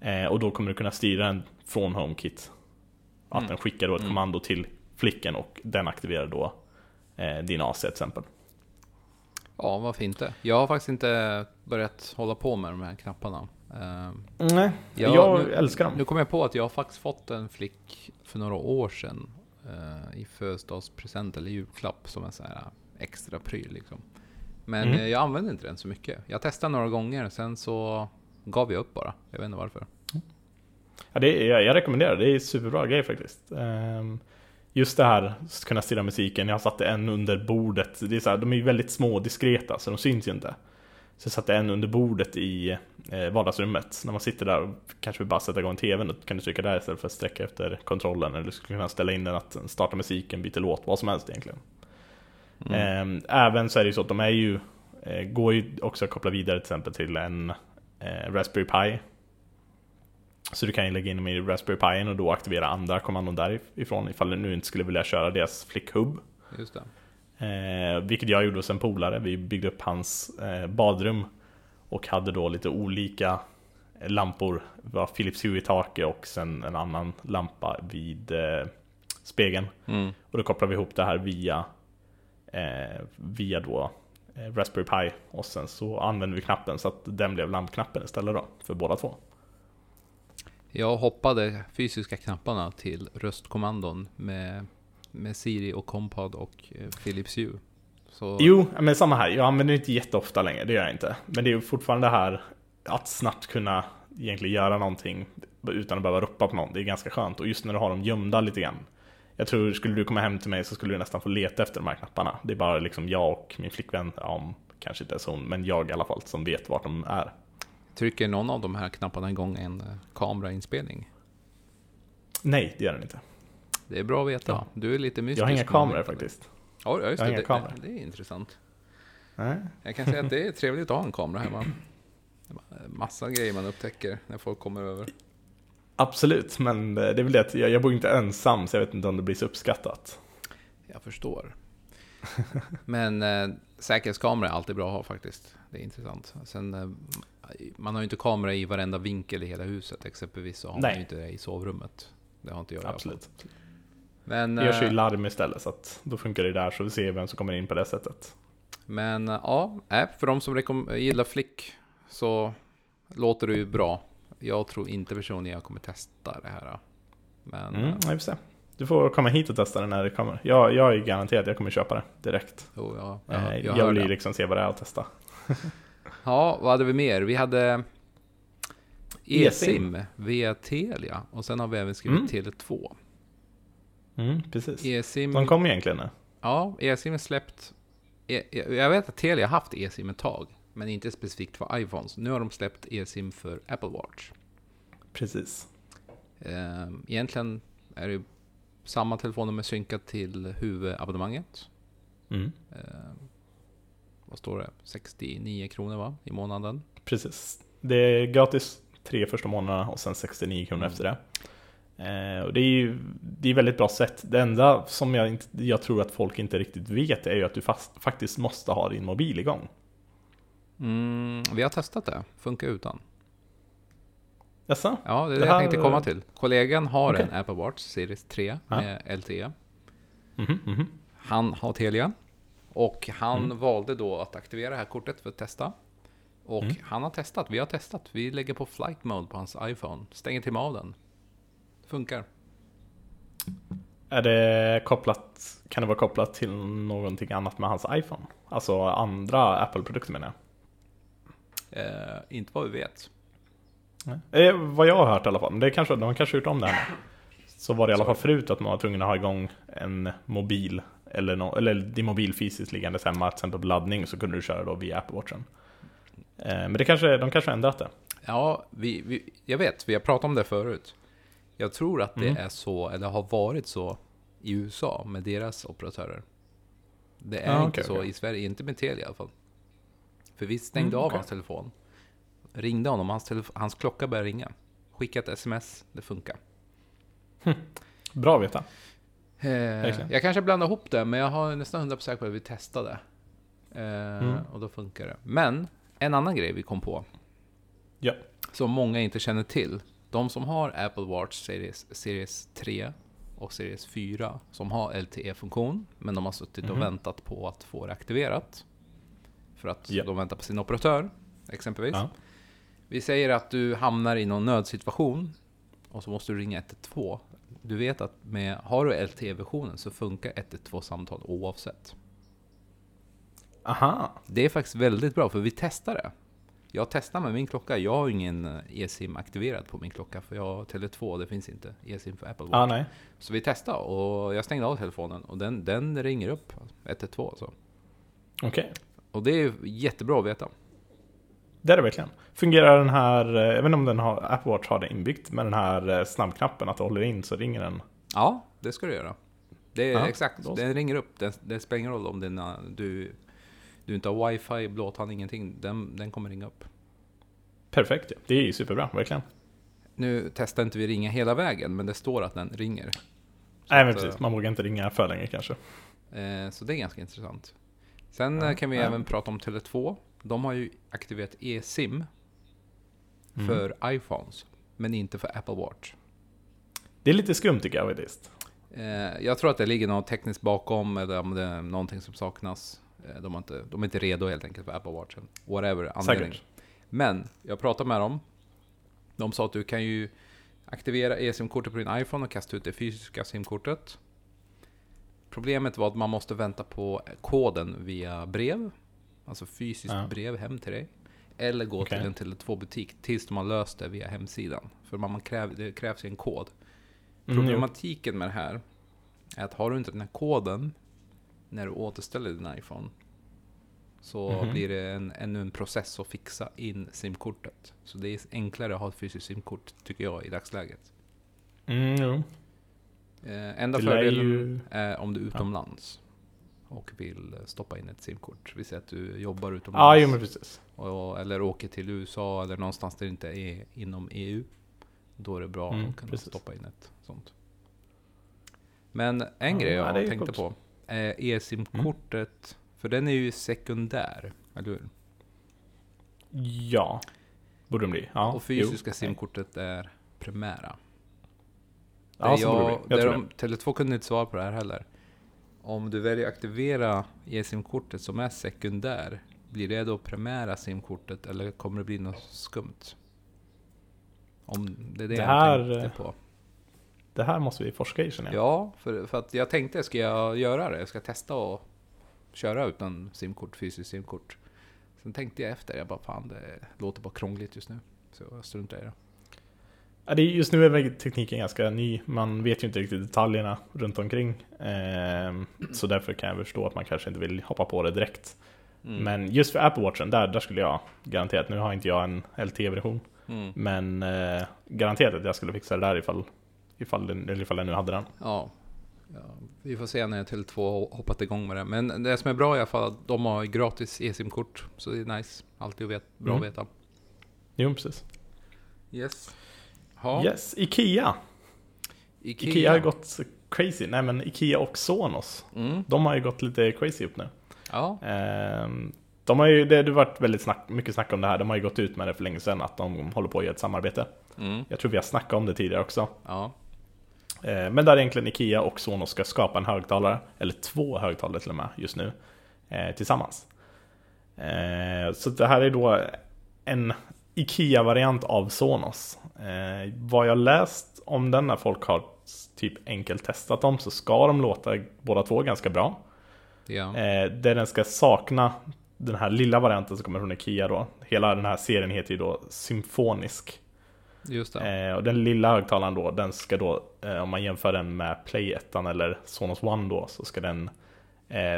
här. Och då kommer du kunna styra den från HomeKit. Att den skickar då ett kommando till Flicen och den aktiverar då din AC till exempel. Ja, vad fint det. Jag har faktiskt inte börjat hålla på med de här knapparna. Nej, jag älskar dem. Nu kommer jag på att jag har faktiskt fått en Flic för några år sedan. I födelsedagspresent eller julklapp som en så här extra pryl liksom. Men jag använder inte den så mycket. Jag testade några gånger, sen så gav jag upp bara. Jag vet inte varför. Ja, jag rekommenderar det. Det är superbra grej faktiskt. Just det här, att kunna styra musiken. Jag satte en under bordet. Det är så här, de är ju väldigt små och diskreta så de syns ju inte. Så jag satte en under bordet i vardagsrummet. När man sitter där och kanske vill bara sätta igång tvn, då kan du trycka där istället för att sträcka efter kontrollen. Eller du skulle kunna ställa in den att starta musiken, byta låt, vad som helst egentligen. Även så är det ju så att de är ju, går ju också att koppla vidare till exempel till en Raspberry Pi. Så du kan ju lägga in dem i Raspberry Pi och då aktivera andra kommandon därifrån ifall du nu inte skulle vilja köra deras Flic-hub. Just det. Vilket jag gjorde hos en polare. Vi byggde upp hans badrum och hade då lite olika lampor. Det var Philips Hue i taket och sen en annan lampa vid spegeln. Och då kopplade vi ihop det här via då Raspberry Pi och sen så använde vi knappen så att den blev lampknappen istället då för båda två. Jag hoppade fysiska knapparna till röstkommandon med Siri och HomePod och Philips Hue. Så... Jo, men samma här. Jag använder det inte jätteofta längre, det gör jag inte. Men det är ju fortfarande det här att snabbt kunna egentligen göra någonting utan att behöva ropa på någon. Det är ganska skönt. Och just när du har dem gömda lite grann. Jag tror, skulle du komma hem till mig så skulle du nästan få leta efter de här knapparna. Det är bara liksom jag och min flickvän, kanske inte ens hon, men jag i alla fall, som vet vart de är. Trycker någon av de här knapparna igång en kamerainspelning? Nej, det gör den inte. Det är bra att veta. Ja. Du är lite mystisk. Jag har inga kameror faktiskt. Ja, just det. Det är intressant. Nej. Jag kan säga att det är trevligt att ha en kamera hemma. Massa grejer man upptäcker när folk kommer över. Absolut, men det är väl det att jag bor inte ensam så jag vet inte om det blir så uppskattat. Jag förstår. Men säkerhetskamera är alltid bra att ha faktiskt. Det är intressant. Sen, man har ju inte kamera i varenda vinkel i hela huset. Exempelvis så har man ju inte det i sovrummet. Det har inte jag. Absolut. Men det görs ju larm istället, så att då funkar det där, så vi ser vem som kommer in på det sättet. Men ja, för de som gillar Flic så låter det ju bra. Jag tror inte personligen jag kommer testa det här. Men jag får se. Du får komma hit och testa den när det kommer. Jag är garanterad att jag kommer köpa det direkt. Oh, ja. Jag vill ju liksom se vad det är att testa. Ja, vad hade vi mer? Vi hade eSIM via Telia. Och sen har vi även skrivit Tele2. Mm, precis. eSIM... De kom egentligen nu. Ja, eSIM är släppt. Jag vet att Telia har haft eSIM ett tag. Men inte specifikt för iPhones. Nu har de släppt eSIM för Apple Watch. Precis. Egentligen är det samma telefonnummer synkat till huvudabonnemanget. Mm. Vad står det? 69 kronor va? I månaden. Precis. Det är gratis 3 första månaderna och sen 69 kronor efter det. Och det är ju ett väldigt bra sätt. Det enda som jag tror att folk inte riktigt vet är ju att du faktiskt måste ha din mobil igång. Vi har testat det. Funkar utan. Jaså? Ja, det är det jag tänkte komma till. Kollegan har en Apple Watch Series 3 med LTE. Mm-hmm. Han har Telia. Och han valde då att aktivera det här kortet för att testa. Och han har testat. Vi har testat. Vi lägger på flight mode på hans iPhone. Stänger till av den. Funkar. Är det kopplat? Kan det vara kopplat till någonting annat med hans iPhone? Alltså andra Apple-produkter menar jag. Inte vad vi vet. Vad jag har hört i alla fall. Men det kanske, de har kanske gjort om det här. Så var det i alla fall förut att man var tvungen att ha igång en mobil eller din mobil fysiskt liggandes hemma, till exempel på laddning, så kunde du köra då via Apple Watchen. Men det kanske, de kanske har ändrat det. Ja, jag vet. Vi har pratat om det förut. Jag tror att det är så, eller har varit så i USA med deras operatörer. Det är inte så i Sverige, inte med Telia i alla fall. För vi stängde av hans telefon. Ringde honom, hans klocka började ringa. Skickat sms, det funkar. Bra att veta. Jag kanske blandar ihop det, men jag har nästan 100% på att vi testade. Och då funkar det. Men en annan grej vi kom på. Ja. Som många inte känner till. De som har Apple Watch Series 3 och Series 4 som har LTE-funktion, men de har suttit och väntat på att få det aktiverat. För att de väntar på sin operatör, exempelvis. Ja. Vi säger att du hamnar i någon nödsituation och så måste du ringa 112. Du vet att har du LTE-versionen så funkar 112-samtal oavsett. Aha. Det är faktiskt väldigt bra, för vi testar det. Jag testar med min klocka. Jag har ingen eSIM aktiverad på min klocka, för jag har Tele2, det finns inte eSIM för Apple Watch. Ah, nej. Så vi testar och jag stängde av telefonen och den ringer upp 112. Alltså. Okej. Okay. Och det är jättebra att veta. Det är det verkligen. Fungerar den här, även om Apple Watch har det inbyggt med den här snabbknappen att du håller in så ringer den? Ja, det ska du göra. Det är exakt, den ringer upp. Det spelar ingen roll om du inte har wifi, blåtand, ingenting. Den kommer ringa upp. Perfekt, ja. Det är ju superbra, verkligen. Nu testar inte vi ringa hela vägen, men det står att den ringer. Nej, men precis. Man vågar inte ringa för länge kanske. Så det är ganska intressant. Sen kan vi även prata om Tele2. De har ju aktiverat eSIM för iPhones, men inte för Apple Watch. Det är lite skumt tycker jag faktiskt. Jag tror att det ligger något tekniskt bakom, eller om det är någonting som saknas. De är inte redo helt enkelt för Apple Watchen. Whatever, anledning. Säkert. Men jag pratade med dem. De sa att du kan ju aktivera eSIM-kortet på din iPhone och kasta ut det fysiska SIM-kortet. Problemet var att man måste vänta på koden via brev. Alltså fysiskt brev hem till dig. Eller gå till en Tele2-butik tills de har löst det via hemsidan. För det krävs ju en kod. Problematiken med det här är att har du inte den här koden när du återställer din iPhone så blir det ännu en process att fixa in SIM-kortet. Så det är enklare att ha ett fysiskt SIM-kort tycker jag i dagsläget. Enda fördelen är om du är utomlands och vill stoppa in ett SIM-kort. Vi säger att du jobbar utomlands men precis. Eller åker till USA eller någonstans där det inte är inom EU. Då är det bra att kunna stoppa in ett sånt. Men en grej jag tänkte på eSIM-kortet, för den är ju sekundär, eller hur? Ja, borde den bli. Ja, och fysiska SIM-kortet är primära. Ja, Tele2 kunde inte svara på det här heller. Om du väljer att aktivera eSIM-kortet som är sekundär, blir det då primära SIM-kortet eller kommer det bli något skumt? Om det är det jag tänkte på. Det här måste vi forska i, känner jag. Ja, för att jag tänkte, ska jag göra det? Jag ska testa och köra utan SIM-kort, fysiskt SIM-kort. Sen tänkte jag efter, jag bara fan, det låter bara krångligt just nu. Så jag struntar i det. Ja, just nu är tekniken ganska ny. Man vet ju inte riktigt detaljerna runt omkring. Så därför kan jag förstå att man kanske inte vill hoppa på det direkt. Mm. Men just för Apple Watchen, där skulle jag garanterat, nu har inte jag en LTE-version. Mm. Men garanterat att jag skulle fixa det där ifall jag nu hade den. Ja, vi får se när jag till två hoppat igång med det. Men det som är bra i alla fall, att de har gratis eSIM-kort. Så det är nice, alltid bra att veta. Jo, precis. Yes. Yes, Ikea har gått crazy. Nej, men Ikea och Sonos, de har ju gått lite crazy upp nu. Ja. De har ju, det har varit väldigt mycket snack om det här. De har ju gått ut med det för länge sedan, att de håller på att göra ett samarbete. Jag tror vi har snackat om det tidigare också. Ja. Men där egentligen Ikea och Sonos ska skapa en högtalare, eller två högtalare till och med just nu, tillsammans. Så det här är då en Ikea-variant av Sonos. Vad jag läst om den, när folk har typ enkelt testat dem, så ska de låta båda två ganska bra. Ja. Där den ska sakna den här lilla varianten som kommer från Ikea då. Hela den här serien heter ju då Symfonisk. Just det. Och den lilla högtalaren då, den ska då, om man jämför den med Play 1 eller Sonos One då, så ska den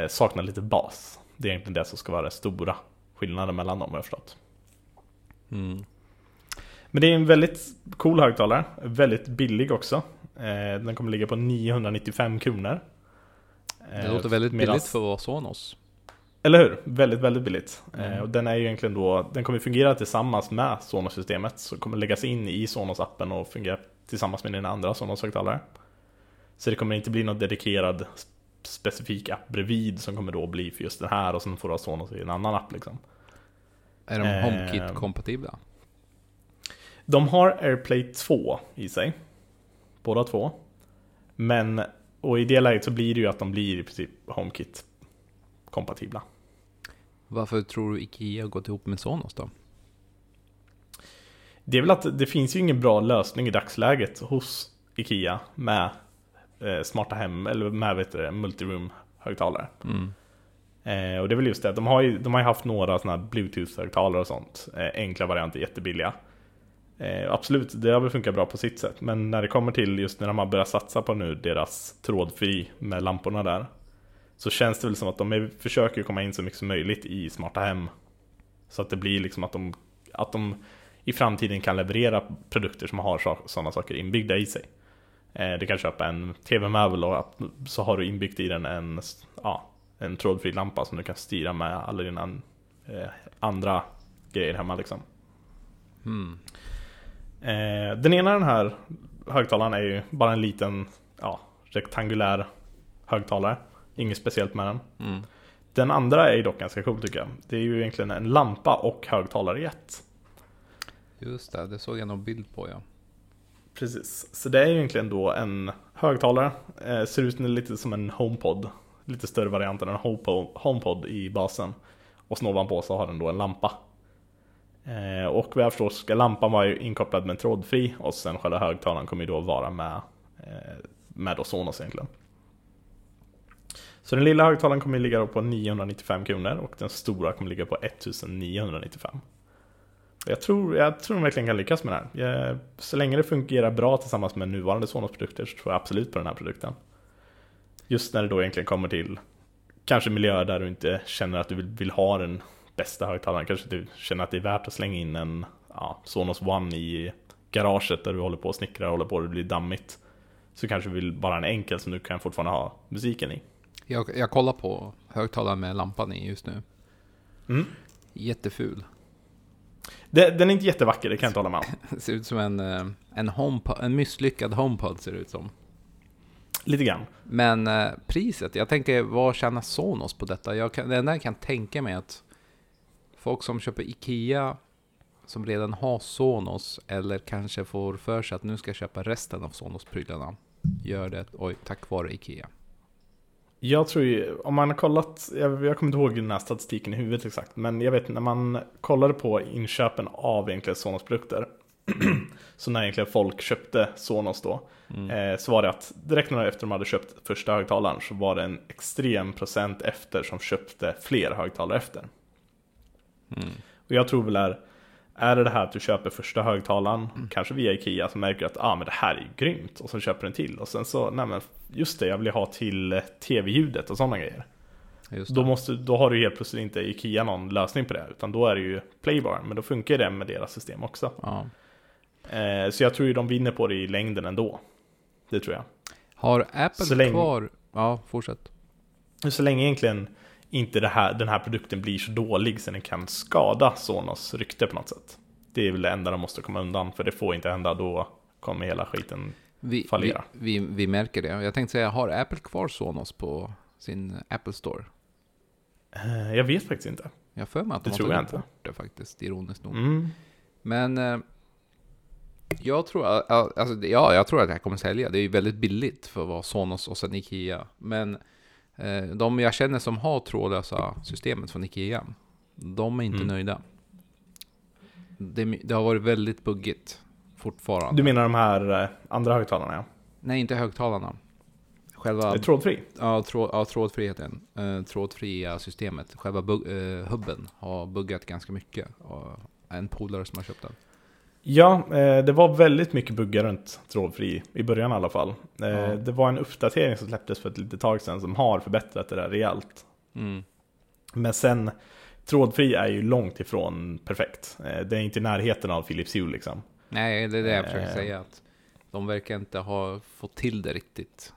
sakna lite bas. Det är egentligen det som ska vara den stora skillnaden mellan dem, har jag förstått. Mm. Men det är en väldigt cool högtalare, väldigt billig också. Den kommer ligga på 995 kronor. Det låter väldigt billigt för att vara Sonos. Eller hur? Väldigt, väldigt billigt. Och den är ju egentligen då, den kommer fungera tillsammans med Sonos-systemet, så kommer läggas in i Sonos-appen och fungera tillsammans med dina andra Sonos-högtalare. Så det kommer inte bli någon dedikerad specifik app bredvid som kommer då bli för just den här, och sen får du ha Sonos i en annan app liksom. Är de HomeKit-kompatibla? De har AirPlay 2 i sig, båda två. Men, och i det läget så blir det ju att de blir i princip HomeKit-kompatibla. Varför tror du Ikea har gått ihop med Sonos då? Det är väl att det finns ju ingen bra lösning i dagsläget hos Ikea med smarta hem, eller med multiroom-högtalare. Mm. Och det är väl just det, de har ju haft några såna här Bluetooth-högtalare och sånt, enkla varianter, jättebilliga. Absolut, det har väl funkat bra på sitt sätt, men när det kommer till just när man börjar satsa på nu deras trådfri med lamporna där, så känns det väl som att de försöker komma in så mycket som möjligt i smarta hem, så att det blir liksom att de i framtiden kan leverera produkter som har sådana saker inbyggda i sig. Du kan köpa en tv-möbel och så har du inbyggt i den en trådfri lampa som du kan styra med alla dina andra grejer hemma liksom. Den ena, den här högtalaren, är ju bara en liten rektangulär högtalare. Inget speciellt med den. Den andra är ju dock ganska cool, tycker jag. Det är ju egentligen en lampa och högtalare i ett. Just det, det såg jag någon bild på, ja. Precis, så det är ju egentligen då en högtalare, ser ut lite som en HomePod, lite större variant än en HomePod i basen. Och snåvan på så har den då en lampa. Och vad jag förstår ska lampan vara inkopplad med en trådfri, och sen själva högtalaren kommer ju då vara med Sonos egentligen. Så den lilla högtalaren kommer ligga då på 995 kronor, och den stora kommer ligga på 1995. Jag tror de verkligen kan lyckas med det här. Så länge det fungerar bra tillsammans med nuvarande Sonos-produkter, så tror jag absolut på den här produkten. Just när det då egentligen kommer till kanske miljöer där du inte känner att du vill ha den bästa högtalaren. Kanske du känner att det är värt att slänga in en Sonos One i garaget där du håller på och snickrar, håller på och det blir dammigt. Så kanske du vill bara en enkel som du kan fortfarande ha musiken i. Jag kollar på högtalaren med lampan i just nu. Jätteful. Den är inte jättevacker, det kan jag inte hålla med om. Ser ut som en misslyckad HomePod, ser det ut som. Lite grann. Men priset, jag tänker, vad tjänar Sonos på detta? Det enda jag kan tänka mig att folk som köper Ikea, som redan har Sonos, eller kanske får för sig att nu ska köpa resten av Sonos-prylarna, gör det tack vare Ikea. Jag tror ju, om man har kollat, jag kommer inte ihåg den här statistiken i huvudet exakt, men jag vet när man kollade på inköpen av egentligen Sonos-produkter så när egentligen folk köpte Sonos då, så var det att direkt när de hade köpt första högtalaren så var det en extrem procent efter som köpte fler högtalare efter. Och jag tror väl är det här att du köper första högtalaren, kanske via Ikea, så märker du att men det här är grymt, och så köper du en till, och sen så, just det, jag vill ha till tv-ljudet och sådana grejer. Just det. Då har du helt plötsligt inte Ikea någon lösning på det, utan då är det ju Playbar, men då funkar det med deras system också. Så jag tror ju de vinner på det i längden ändå. Det tror jag. Har Apple kvar... Ja, fortsätt. Så länge egentligen inte den här produkten blir så dålig så den kan skada Sonos rykte på något sätt. Det är väl det enda de måste komma undan, för det får inte hända, då kommer hela skiten fallera. Vi märker det. Jag tänkte säga, har Apple kvar Sonos på sin Apple Store? Jag vet faktiskt inte. Jag för mig att de har tagit bort det faktiskt, ironiskt nog. Men... jag tror att det här kommer sälja. Det är ju väldigt billigt för vad Sonos och sen Ikea. Men de jag känner som har trådlösa systemet från Ikea, de är inte nöjda. Det har varit väldigt buggigt fortfarande. Du menar de här andra högtalarna? Ja. Nej, inte högtalarna. Själva, det är trådfri? Ja, trådfriheten. Trådfria systemet. Själva hubben har buggat ganska mycket. En polare som har köpt den. Ja, det var väldigt mycket buggar runt trådfri i början i alla fall. Det var en uppdatering som släpptes för ett litet tag sedan som har förbättrat det där rejält. Men sen, trådfri är ju långt ifrån perfekt. Det är inte i närheten av Philips Hue liksom. Nej, det är det jag försöker säga. Att de verkar inte ha fått till det riktigt.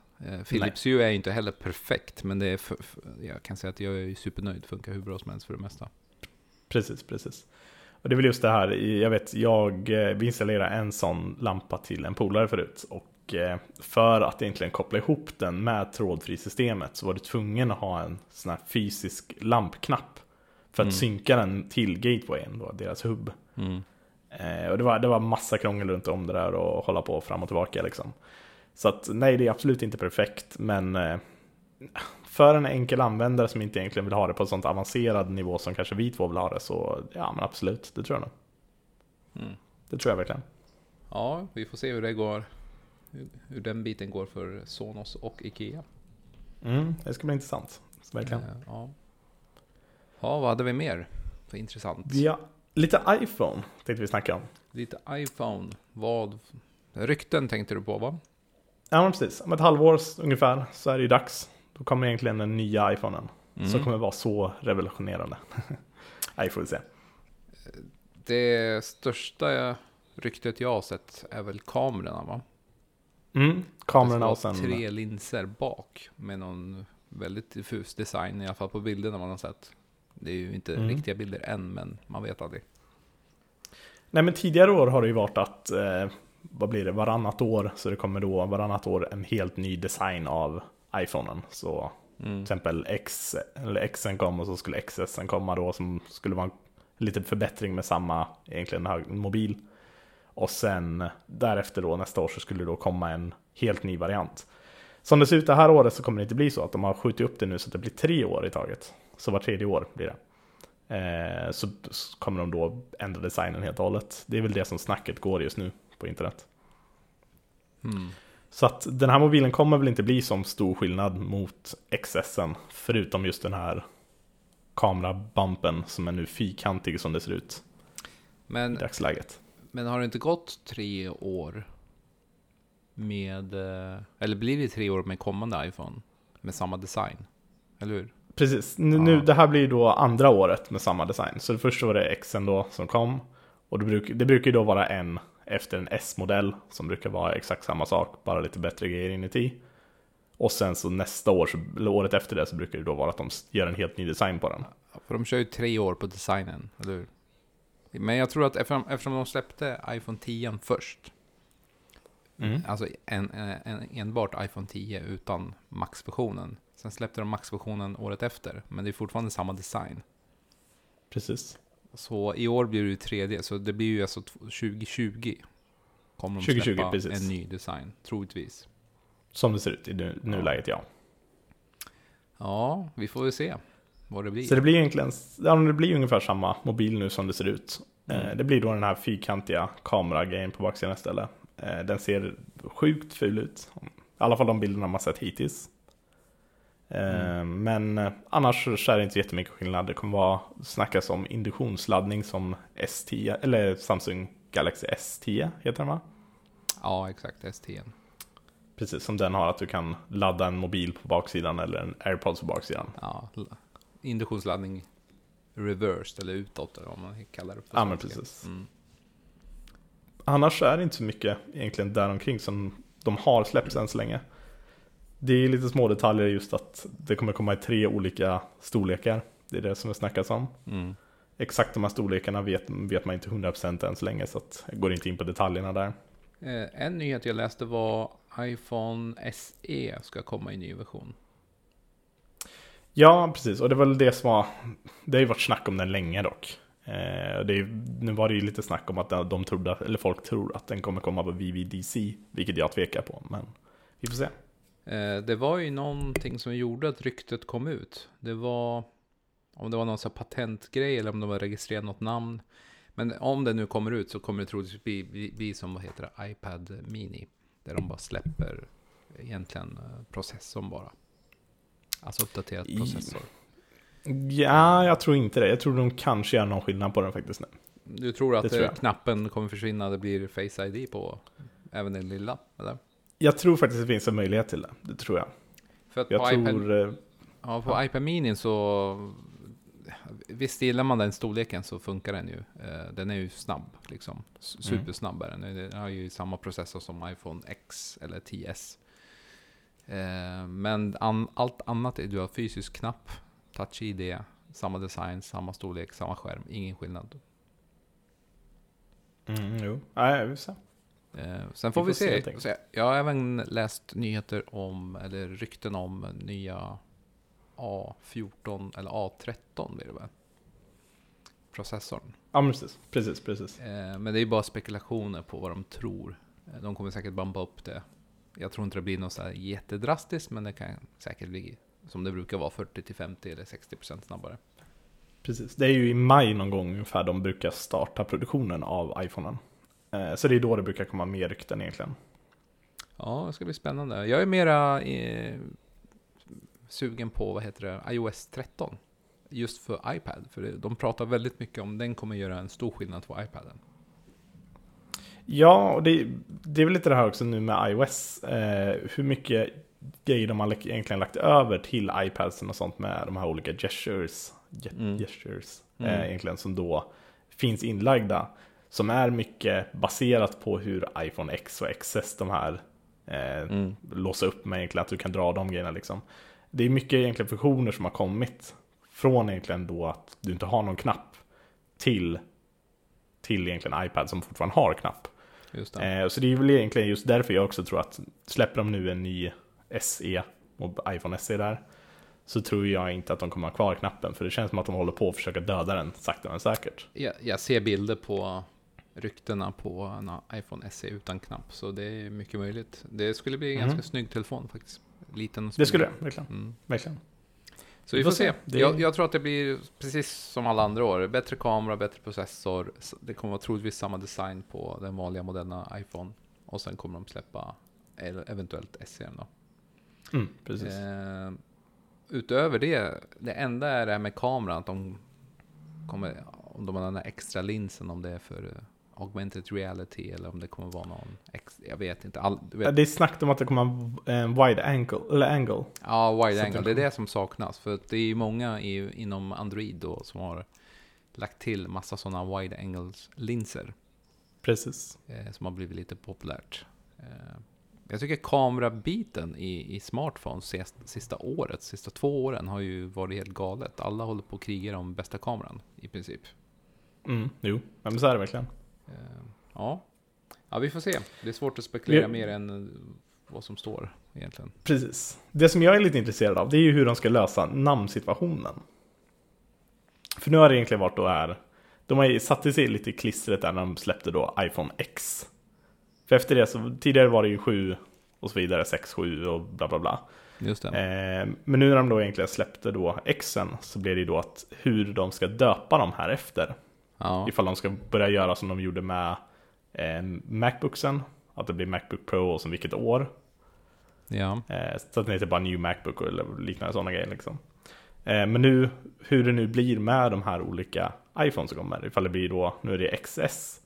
Philips Hue är ju inte heller perfekt, men det är jag kan säga att jag är supernöjd. Funkar hur bra som helst för det mesta. Precis. Och det är väl just det här, vi installerade en sån lampa till en polare förut, och för att egentligen koppla ihop den med trådfri systemet så var du tvungen att ha en sån här fysisk lampknapp för att synka den till gatewayen, då, deras hubb. Och det var massa krångel runt om det där och hålla på fram och tillbaka liksom. Så att nej, det är absolut inte perfekt, men för en enkel användare som inte egentligen vill ha det på en sån avancerad nivå som kanske vi två vill ha det, så ja, men absolut, det tror jag nog. Det tror jag verkligen. Ja, vi får se hur det går, hur den biten går för Sonos och Ikea. Det ska bli intressant, verkligen. Vad hade vi mer för intressant? Ja, lite iPhone tänkte vi snacka om. Lite iPhone, vad rykten tänkte du på, va? Ja, men precis. Om ett halvår ungefär så är det ju dags. Då kommer egentligen den nya iPhonen som kommer vara så revolutionerande. Jag får se. Det största ryktet jag har sett är väl kamerorna, va? Kamerorna och sen... tre linser bak med någon väldigt diffus design, i alla fall på bilderna man har sett. Det är ju inte riktiga bilder än, men man vet aldrig. Nej, men tidigare år har det ju varit att... vad blir det, varannat år, så det kommer då varannat år en helt ny design av iPhonen, så till exempel X eller Xen kom, och så skulle XSen komma då, som skulle vara en liten förbättring med samma egentligen mobil, och sen därefter då nästa år så skulle det då komma en helt ny variant. Som det ser ut det här året så kommer det inte bli så, att de har skjutit upp det nu så att det blir 3 år i taget, så var 3:e år blir det. Så kommer de då ändra designen helt och hållet. Det är väl det som snacket går just nu på internet. Så att den här mobilen kommer väl inte bli som stor skillnad mot XS:en, förutom just den här kamerabumpen som är nu fyrkantig som det ser ut i dagsläget. Men har det inte gått 3 år med, eller blir det 3 år med kommande iPhone med samma design, eller hur? Precis, nu det här blir då andra året med samma design. Så det första var det Xen då som kom, och det brukar ju då vara en efter en S-modell som brukar vara exakt samma sak, bara lite bättre grejer inuti. Och sen så nästa år, eller året efter det, så brukar det då vara att de gör en helt ny design på den. För de kör ju 3 år på designen, eller hur? Men jag tror att eftersom de släppte iPhone 10 först, alltså enbart iPhone 10 utan Max-versionen. Sen släppte de Max-versionen året efter, men det är fortfarande samma design. Precis. Så i år blir det ju 3D, så det blir ju alltså 2020 kommer de släppa en ny design, troligtvis. Som det ser ut i nuläget, ja. Ja, vi får ju se vad det blir. Så det blir egentligen, det blir ungefär samma mobil nu som det ser ut. Mm. Det blir då den här fyrkantiga kameragrejen på baksidan istället. Den ser sjukt ful ut. I alla fall de bilderna man sett hittills. Mm. Men annars så är det inte jättemycket skillnad. Det kommer vara, snackas om induktionsladdning som S10, eller Samsung Galaxy S10 heter den, va? Ja, exakt, S10. Precis, som den har, att du kan ladda en mobil på baksidan eller en AirPods på baksidan. Ja, induktionsladdning reversed eller utåt, eller vad man kallar det. Ja, men precis. Mm. Annars är det inte så mycket egentligen däromkring som de har släppts än så länge. Det är lite små detaljer, just att det kommer komma i 3 olika storlekar. Det är det som vi snackas om. Mm. Exakt de här storlekarna vet man inte 100% än så länge, så att jag går inte in på detaljerna där. En nyhet jag läste var iPhone SE ska komma i ny version. Ja, precis. Och det var det som var... Det har ju varit snack om den länge dock. Nu var det ju lite snack om att de trodde, eller folk tror att den kommer komma på WWDC, vilket jag tvekar på, men vi får se. Det var ju någonting som gjorde att ryktet kom ut. Det var, om det var någon sån patentgrej eller om de var registrerat något namn. Men om det nu kommer ut så kommer det troligtvis bli som, vad heter det, iPad Mini. Där de bara släpper egentligen processorn bara. Alltså uppdaterat processor. Ja, jag tror inte det. Jag tror de kanske gör någon skillnad på den faktiskt nu. Du tror att knappen kommer försvinna, det blir Face ID på även den lilla, eller? Jag tror faktiskt att det finns en möjlighet till det. Det tror jag. För att jag på iPad Mini så... Visst, gillar man den storleken så funkar den ju. Den är ju snabb, liksom. Supersnabb är den. Den har ju samma processor som iPhone X eller XS. Men allt annat är, du har fysisk knapp, Touch ID, samma design, samma storlek, samma skärm. Ingen skillnad. Jo, jag vill se. Sen får vi se. Jag har även läst nyheter om, eller rykten om, nya A14 eller A13 blir det väl, processorn. Ja, precis. Men det är bara spekulationer på vad de tror. De kommer säkert bamba upp det. Jag tror inte det blir något så här jättedrastiskt, men det kan säkert bli som det brukar vara, 40-50 eller 60% snabbare. Precis, det är ju i maj någon gång ungefär de brukar starta produktionen av iPhonen. Så det är då det brukar komma mer rykten egentligen. Ja, det ska bli spännande. Jag är mera sugen på, iOS 13. Just för iPad. För de pratar väldigt mycket om den kommer göra en stor skillnad på iPaden. Ja, och det är väl lite det här också nu med iOS. Hur mycket grejer de har egentligen lagt över till iPads och sånt med de här olika gestures egentligen, som då finns inlagda. Som är mycket baserat på hur iPhone X och XS, de här låser upp med egentligen, att du kan dra de grejerna liksom. Det är mycket egentligen funktioner som har kommit från egentligen då att du inte har någon knapp till egentligen iPad som fortfarande har knapp. Just det. Så det är väl egentligen just därför jag också tror att släpper de nu en ny SE och iPhone SE där, så tror jag inte att de kommer ha kvar knappen, för det känns som att de håller på att försöka döda den sakta men säkert. Jag ser bilder på ryktena på en iPhone SE utan knapp, så det är mycket möjligt. Det skulle bli en ganska snygg telefon faktiskt. Liten, det skulle det, verkligen. Verkligen. Så vi får se. Jag tror att det blir precis som alla andra år. Bättre kamera, bättre processor. Det kommer vara troligtvis samma design på den vanliga moderna iPhone. Och sen kommer de släppa eventuellt SE då. Precis. Utöver det enda är det här med kameran. Att de kommer, om de har den här extra linsen, om det är för augmented reality eller om det kommer vara någon... jag vet inte. Det är snackt om att det kommer wide angle. Eller angle. Ja, wide angle. Det är det som saknas. För att det är många inom Android då som har lagt till massa sådana wide angles linser. Precis. Som har blivit lite populärt. Jag tycker kamerabiten i smartphones sista 2 åren har ju varit helt galet. Alla håller på och krigar om bästa kameran i princip. Jo, men så är det verkligen. Ja, vi får se. Det är svårt att spekulera mer än vad som står egentligen. Precis. Det som jag är lite intresserad av, det är ju hur de ska lösa namnsituationen. För nu har det egentligen varit då här, de har satt sig lite i klistret där när de släppte då iPhone X. För efter det, så tidigare var det ju 7 och så vidare, 6, 7 och bla bla bla. Just det. Men nu när de då egentligen släppte då Xen, så blev det ju då att hur de ska döpa dem här efter. Ja. Ifall de ska börja göra som de gjorde med MacBooksen, att det blir MacBook Pro och som vilket år. Ja. Så att det inte bara New MacBook eller liknande sådana grejer liksom. Men nu, hur det nu blir med de här olika iPhones som kommer, ifall det blir då, nu är det XS,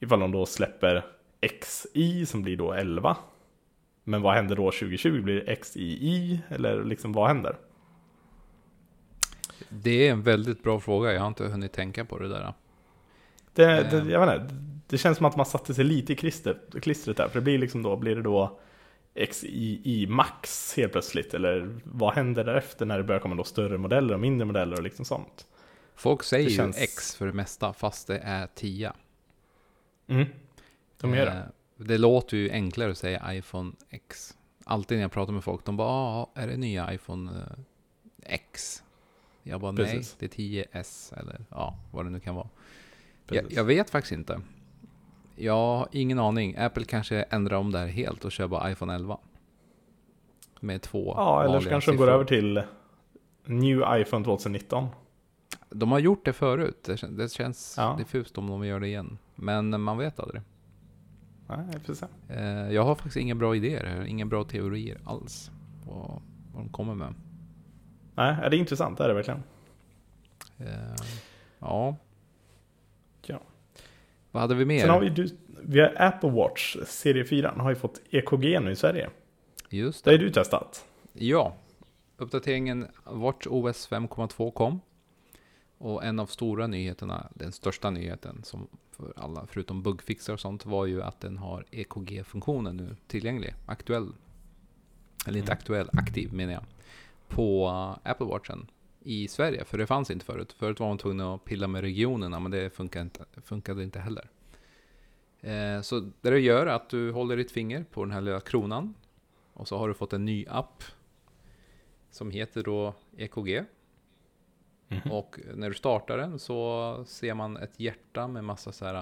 ifall de då släpper XI som blir då 11, men vad händer då 2020? Blir det XII eller liksom vad händer? Det är en väldigt bra fråga, jag har inte hunnit tänka på det där. Det, jag vet inte, det känns som att man satte sig lite i klistret där, för det blir liksom då, blir det då XII Max helt plötsligt, eller vad händer därefter när det börjar komma då större modeller och mindre modeller och liksom sånt? Folk säger ju X för det mesta, fast det är 10. Mm, de gör det. Det låter ju enklare att säga iPhone X. Alltid när jag pratar med folk, de bara, är det nya iPhone X? Jag bara, precis. Nej, det är 10S eller ja, vad det nu kan vara. Jag vet faktiskt inte. Jag har ingen aning. Apple kanske ändrar om det här helt och kör bara iPhone 11. Med 2 ja, eller kanske de går över till New iPhone 2019. De har gjort det förut. Det känns diffust om de gör det igen. Men man vet aldrig. Nej, precis. Jag har faktiskt inga bra idéer. Inga bra teorier alls på vad de kommer med. Nej, är det intressant? Är det verkligen? Ja. Vad hade vi mer? Sen har vi har Apple Watch serie 4. Den har ju fått EKG nu i Sverige. Just det. Det har ju du testat. Ja. Uppdateringen WatchOS 5.2 kom. Och en av stora nyheterna, den största nyheten som för alla förutom bugfixar och sånt, var ju att den har EKG-funktionen nu tillgänglig, aktuell. Eller inte aktuell, aktiv menar jag. På Apple Watchen i Sverige, för det fanns inte förut. Förut var man tvungen att pilla med regionerna, men det funkade inte heller. Så det gör att du håller ditt finger på den här lilla kronan och så har du fått en ny app som heter då EKG. Mm-hmm. Och när du startar den så ser man ett hjärta med massa så här,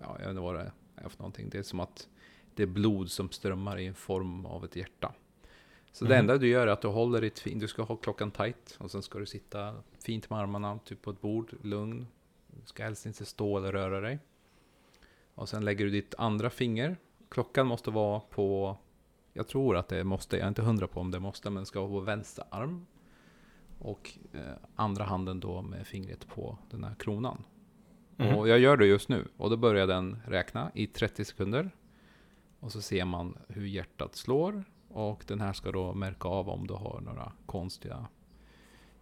jag vet inte vad det är för någonting. Det är som att det är blod som strömmar i en form av ett hjärta. Så det enda du gör är att du håller ditt fint, du ska ha klockan tight och sen ska du sitta fint med armarna typ på ett bord, lugn. Du ska helst inte stå eller röra dig. Och sen lägger du ditt andra finger. Klockan måste vara på, jag tror att det måste, jag är inte 100 på om det måste, men det ska vara på vänster arm. Och andra handen då med fingret på den här kronan. Mm. Och jag gör det just nu. Och då börjar den räkna i 30 sekunder. Och så ser man hur hjärtat slår. Och den här ska då märka av om du har några konstiga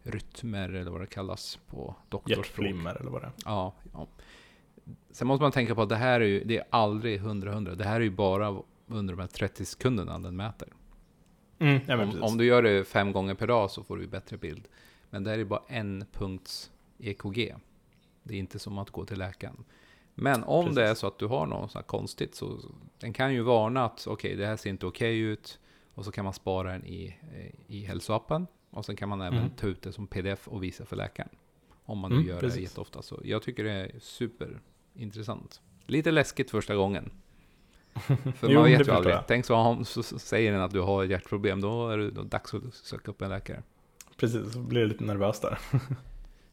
rytmer eller vad det kallas på doktorspråk. Hjärtflimmer eller vad det är. Ja. Sen måste man tänka på att det här är ju, det är aldrig 100. Det här är ju bara under de här 30 sekunderna den mäter. Mm, ja, om du gör det 5 gånger per dag så får du bättre bild. Men det här är bara en punkts EKG. Det är inte som att gå till läkaren. Men om precis. Det är så att du har något så här konstigt, så den kan ju varna att okej, det här ser inte okej ut. Och så kan man spara den i hälsoappen. Och sen kan man även ta ut det som pdf och visa för läkaren. Om man nu gör precis. Det jätteofta. Så jag tycker det är superintressant. Lite läskigt första gången. För man vet ju aldrig. Tänk så säger den att du har hjärtproblem, då är det dags att söka upp en läkare. Precis, så blir jag lite nervös där.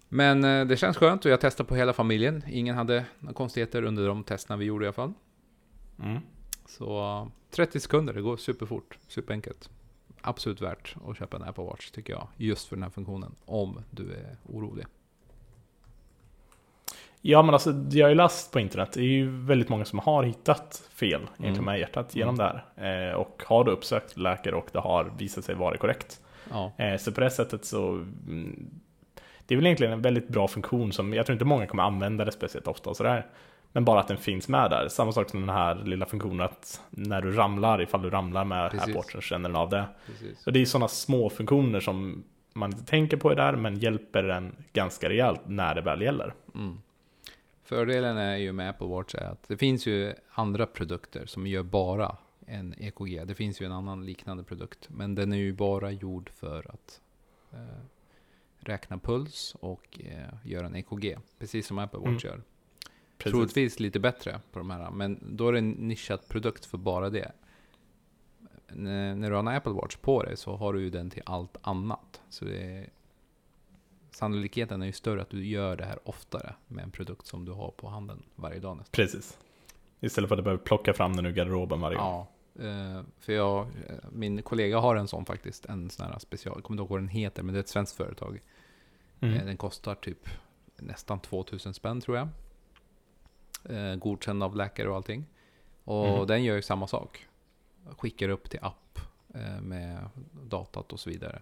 Men det känns skönt och jag testade på hela familjen. Ingen hade några konstigheter under de testerna vi gjorde i alla fall. Mm. Så 30 sekunder, det går superfort, superenkelt. Absolut värt att köpa en Apple Watch tycker jag, just för den här funktionen, om du är orolig. Ja, men alltså, jag har ju läst på internet. Det är ju väldigt många som har hittat fel egentligen med hjärtat genom det här. Och har då uppsökt läkare och det har visat sig vara korrekt. Ja. Så på det sättet så... Det är väl egentligen en väldigt bra funktion som jag tror inte många kommer använda det speciellt ofta och sådär. Men bara att den finns med där. Samma sak som den här lilla funktionen att när du ramlar, ifall du ramlar med AirPodsen så känner den av det. Precis. Och det är sådana små funktioner som man inte tänker på där, men hjälper den ganska rejält när det väl gäller. Mm. Fördelen är ju med Apple Watch är att det finns ju andra produkter som gör bara en EKG. Det finns ju en annan liknande produkt, men den är ju bara gjord för att räkna puls och göra en EKG, precis som Apple Watch gör. Precis. Troligtvis lite bättre på de här, men då är det en nischad produkt för bara det. när du har en Apple Watch på dig så har du ju den till allt annat. Så det är, sannolikheten är ju större att du gör det här oftare med en produkt som du har på handen varje dag nästan. Precis. Istället för att du behöver plocka fram den ur garderoben varje gång. Ja, för min kollega har en sån faktiskt, en sån här special. Jag kommer inte ihåg vad den heter, men det är ett svenskt företag. Mm. Den kostar typ nästan 2000 spänn tror jag. Godkänd av läkare och allting. Och den gör ju samma sak. Skickar upp till app med datat och så vidare.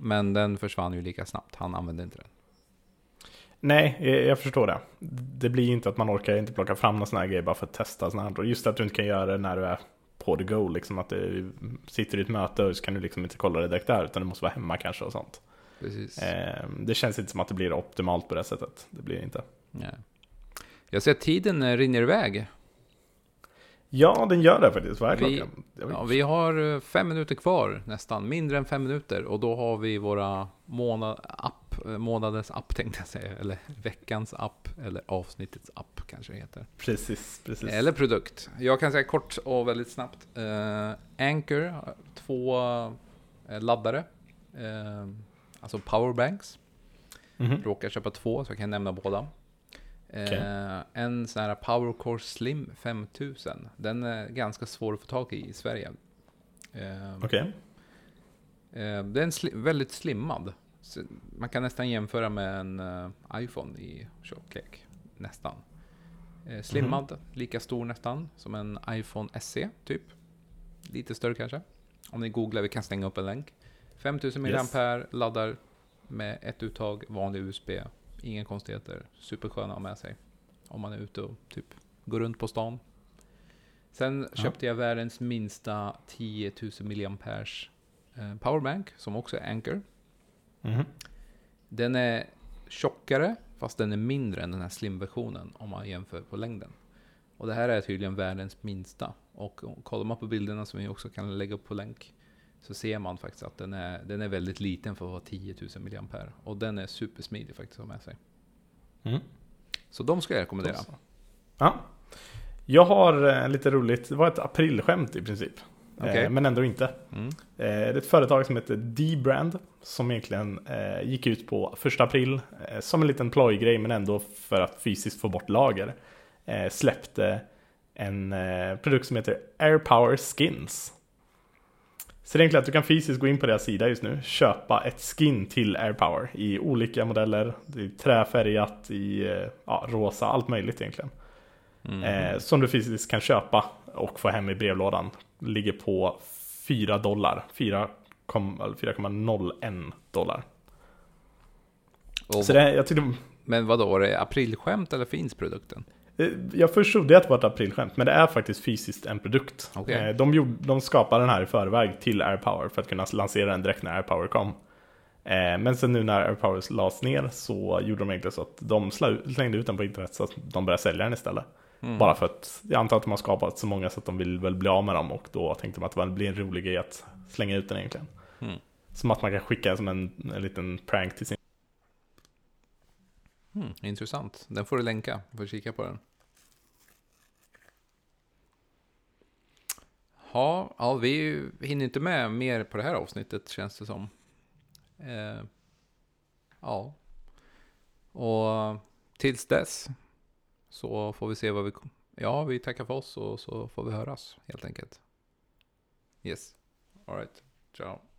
Men den försvann ju lika snabbt. Han använde inte den. Nej, jag förstår det. Det blir ju inte att man orkar inte plocka fram någon sån här grej bara för att testa sån här. Just att du inte kan göra det när du är på the go. Liksom att du sitter i ett möte och så kan du liksom inte kolla det direkt där, utan du måste vara hemma kanske och sånt. Precis. Det känns inte som att det blir optimalt på det sättet. Det blir inte. Nej. Jag ser att tiden rinner iväg. Ja, den gör det faktiskt. Vi har 5 minuter kvar nästan. Mindre än 5 minuter. Och då har vi våra månadens app tänkte jag säga. Eller veckans app. Eller avsnittets app kanske det heter. Precis. Eller produkt. Jag kan säga kort och väldigt snabbt. Anker. 2 laddare. Alltså powerbanks. Råkar köpa 2 så jag kan nämna båda. Okay. En sån här PowerCore Slim 5000. Den är ganska svår att få tag i Sverige. Okej. Den är väldigt slimmad. Så man kan nästan jämföra med en iPhone i tjocklek. Nästan. Slimmad, lika stor nästan som en iPhone SE typ. Lite större kanske. Om ni googlar, vi kan slänga upp en länk. 5000 mAh, laddar med ett uttag, vanlig USB. Ingen konstigheter, supersköna att med sig om man är ute och typ går runt på stan. Sen köpte jag världens minsta 10 000 mAh powerbank som också är Anker. Den är tjockare fast den är mindre än den här slimversionen om man jämför på längden. Och det här är tydligen världens minsta. Och kollar man på bilderna som vi också kan lägga upp på länk så ser man faktiskt att den är väldigt liten för att vara 10 000 mAh. Och den är supersmidig faktiskt att ha med sig. Så de ska jag rekommendera. Ja. Jag har lite roligt, det var ett aprilskämt i princip. Okay. Men ändå inte. Det är ett företag som heter D-Brand som egentligen gick ut på 1 april som en liten plojgrej men ändå för att fysiskt få bort lager. Släppte en produkt som heter AirPower Skins. Så det är egentligen att du kan fysiskt gå in på deras sida just nu, köpa ett skin till AirPower i olika modeller, det är träfärgat, i rosa, allt möjligt egentligen. Som du fysiskt kan köpa och få hem i brevlådan. Ligger på $4, 4,01 dollar. Så det, jag tyckte... Men vadå, är det aprilskämt eller finns produkten? Jag förstod det att det var ett aprilskämt, men det är faktiskt fysiskt en produkt. Okay. De skapade den här i förväg till AirPower för att kunna lansera den direkt när AirPower kom. Men sen nu när AirPower lades ner så gjorde de egentligen så att de slängde ut den på internet så att de började sälja den istället. Bara för att jag antar att de har skapat så många så att de vill väl bli av med dem, och då tänkte de att det blir en rolig grej att slänga ut den egentligen. Som att man kan skicka som en liten prank till sin... Intressant. Den får du länka. Får kika på den. Ja, vi hinner inte med mer på det här avsnittet känns det som. Ja. Och tills dess så får vi se vad vi... Ja, vi tackar för oss och så får vi höras helt enkelt. Yes. All right. Ciao.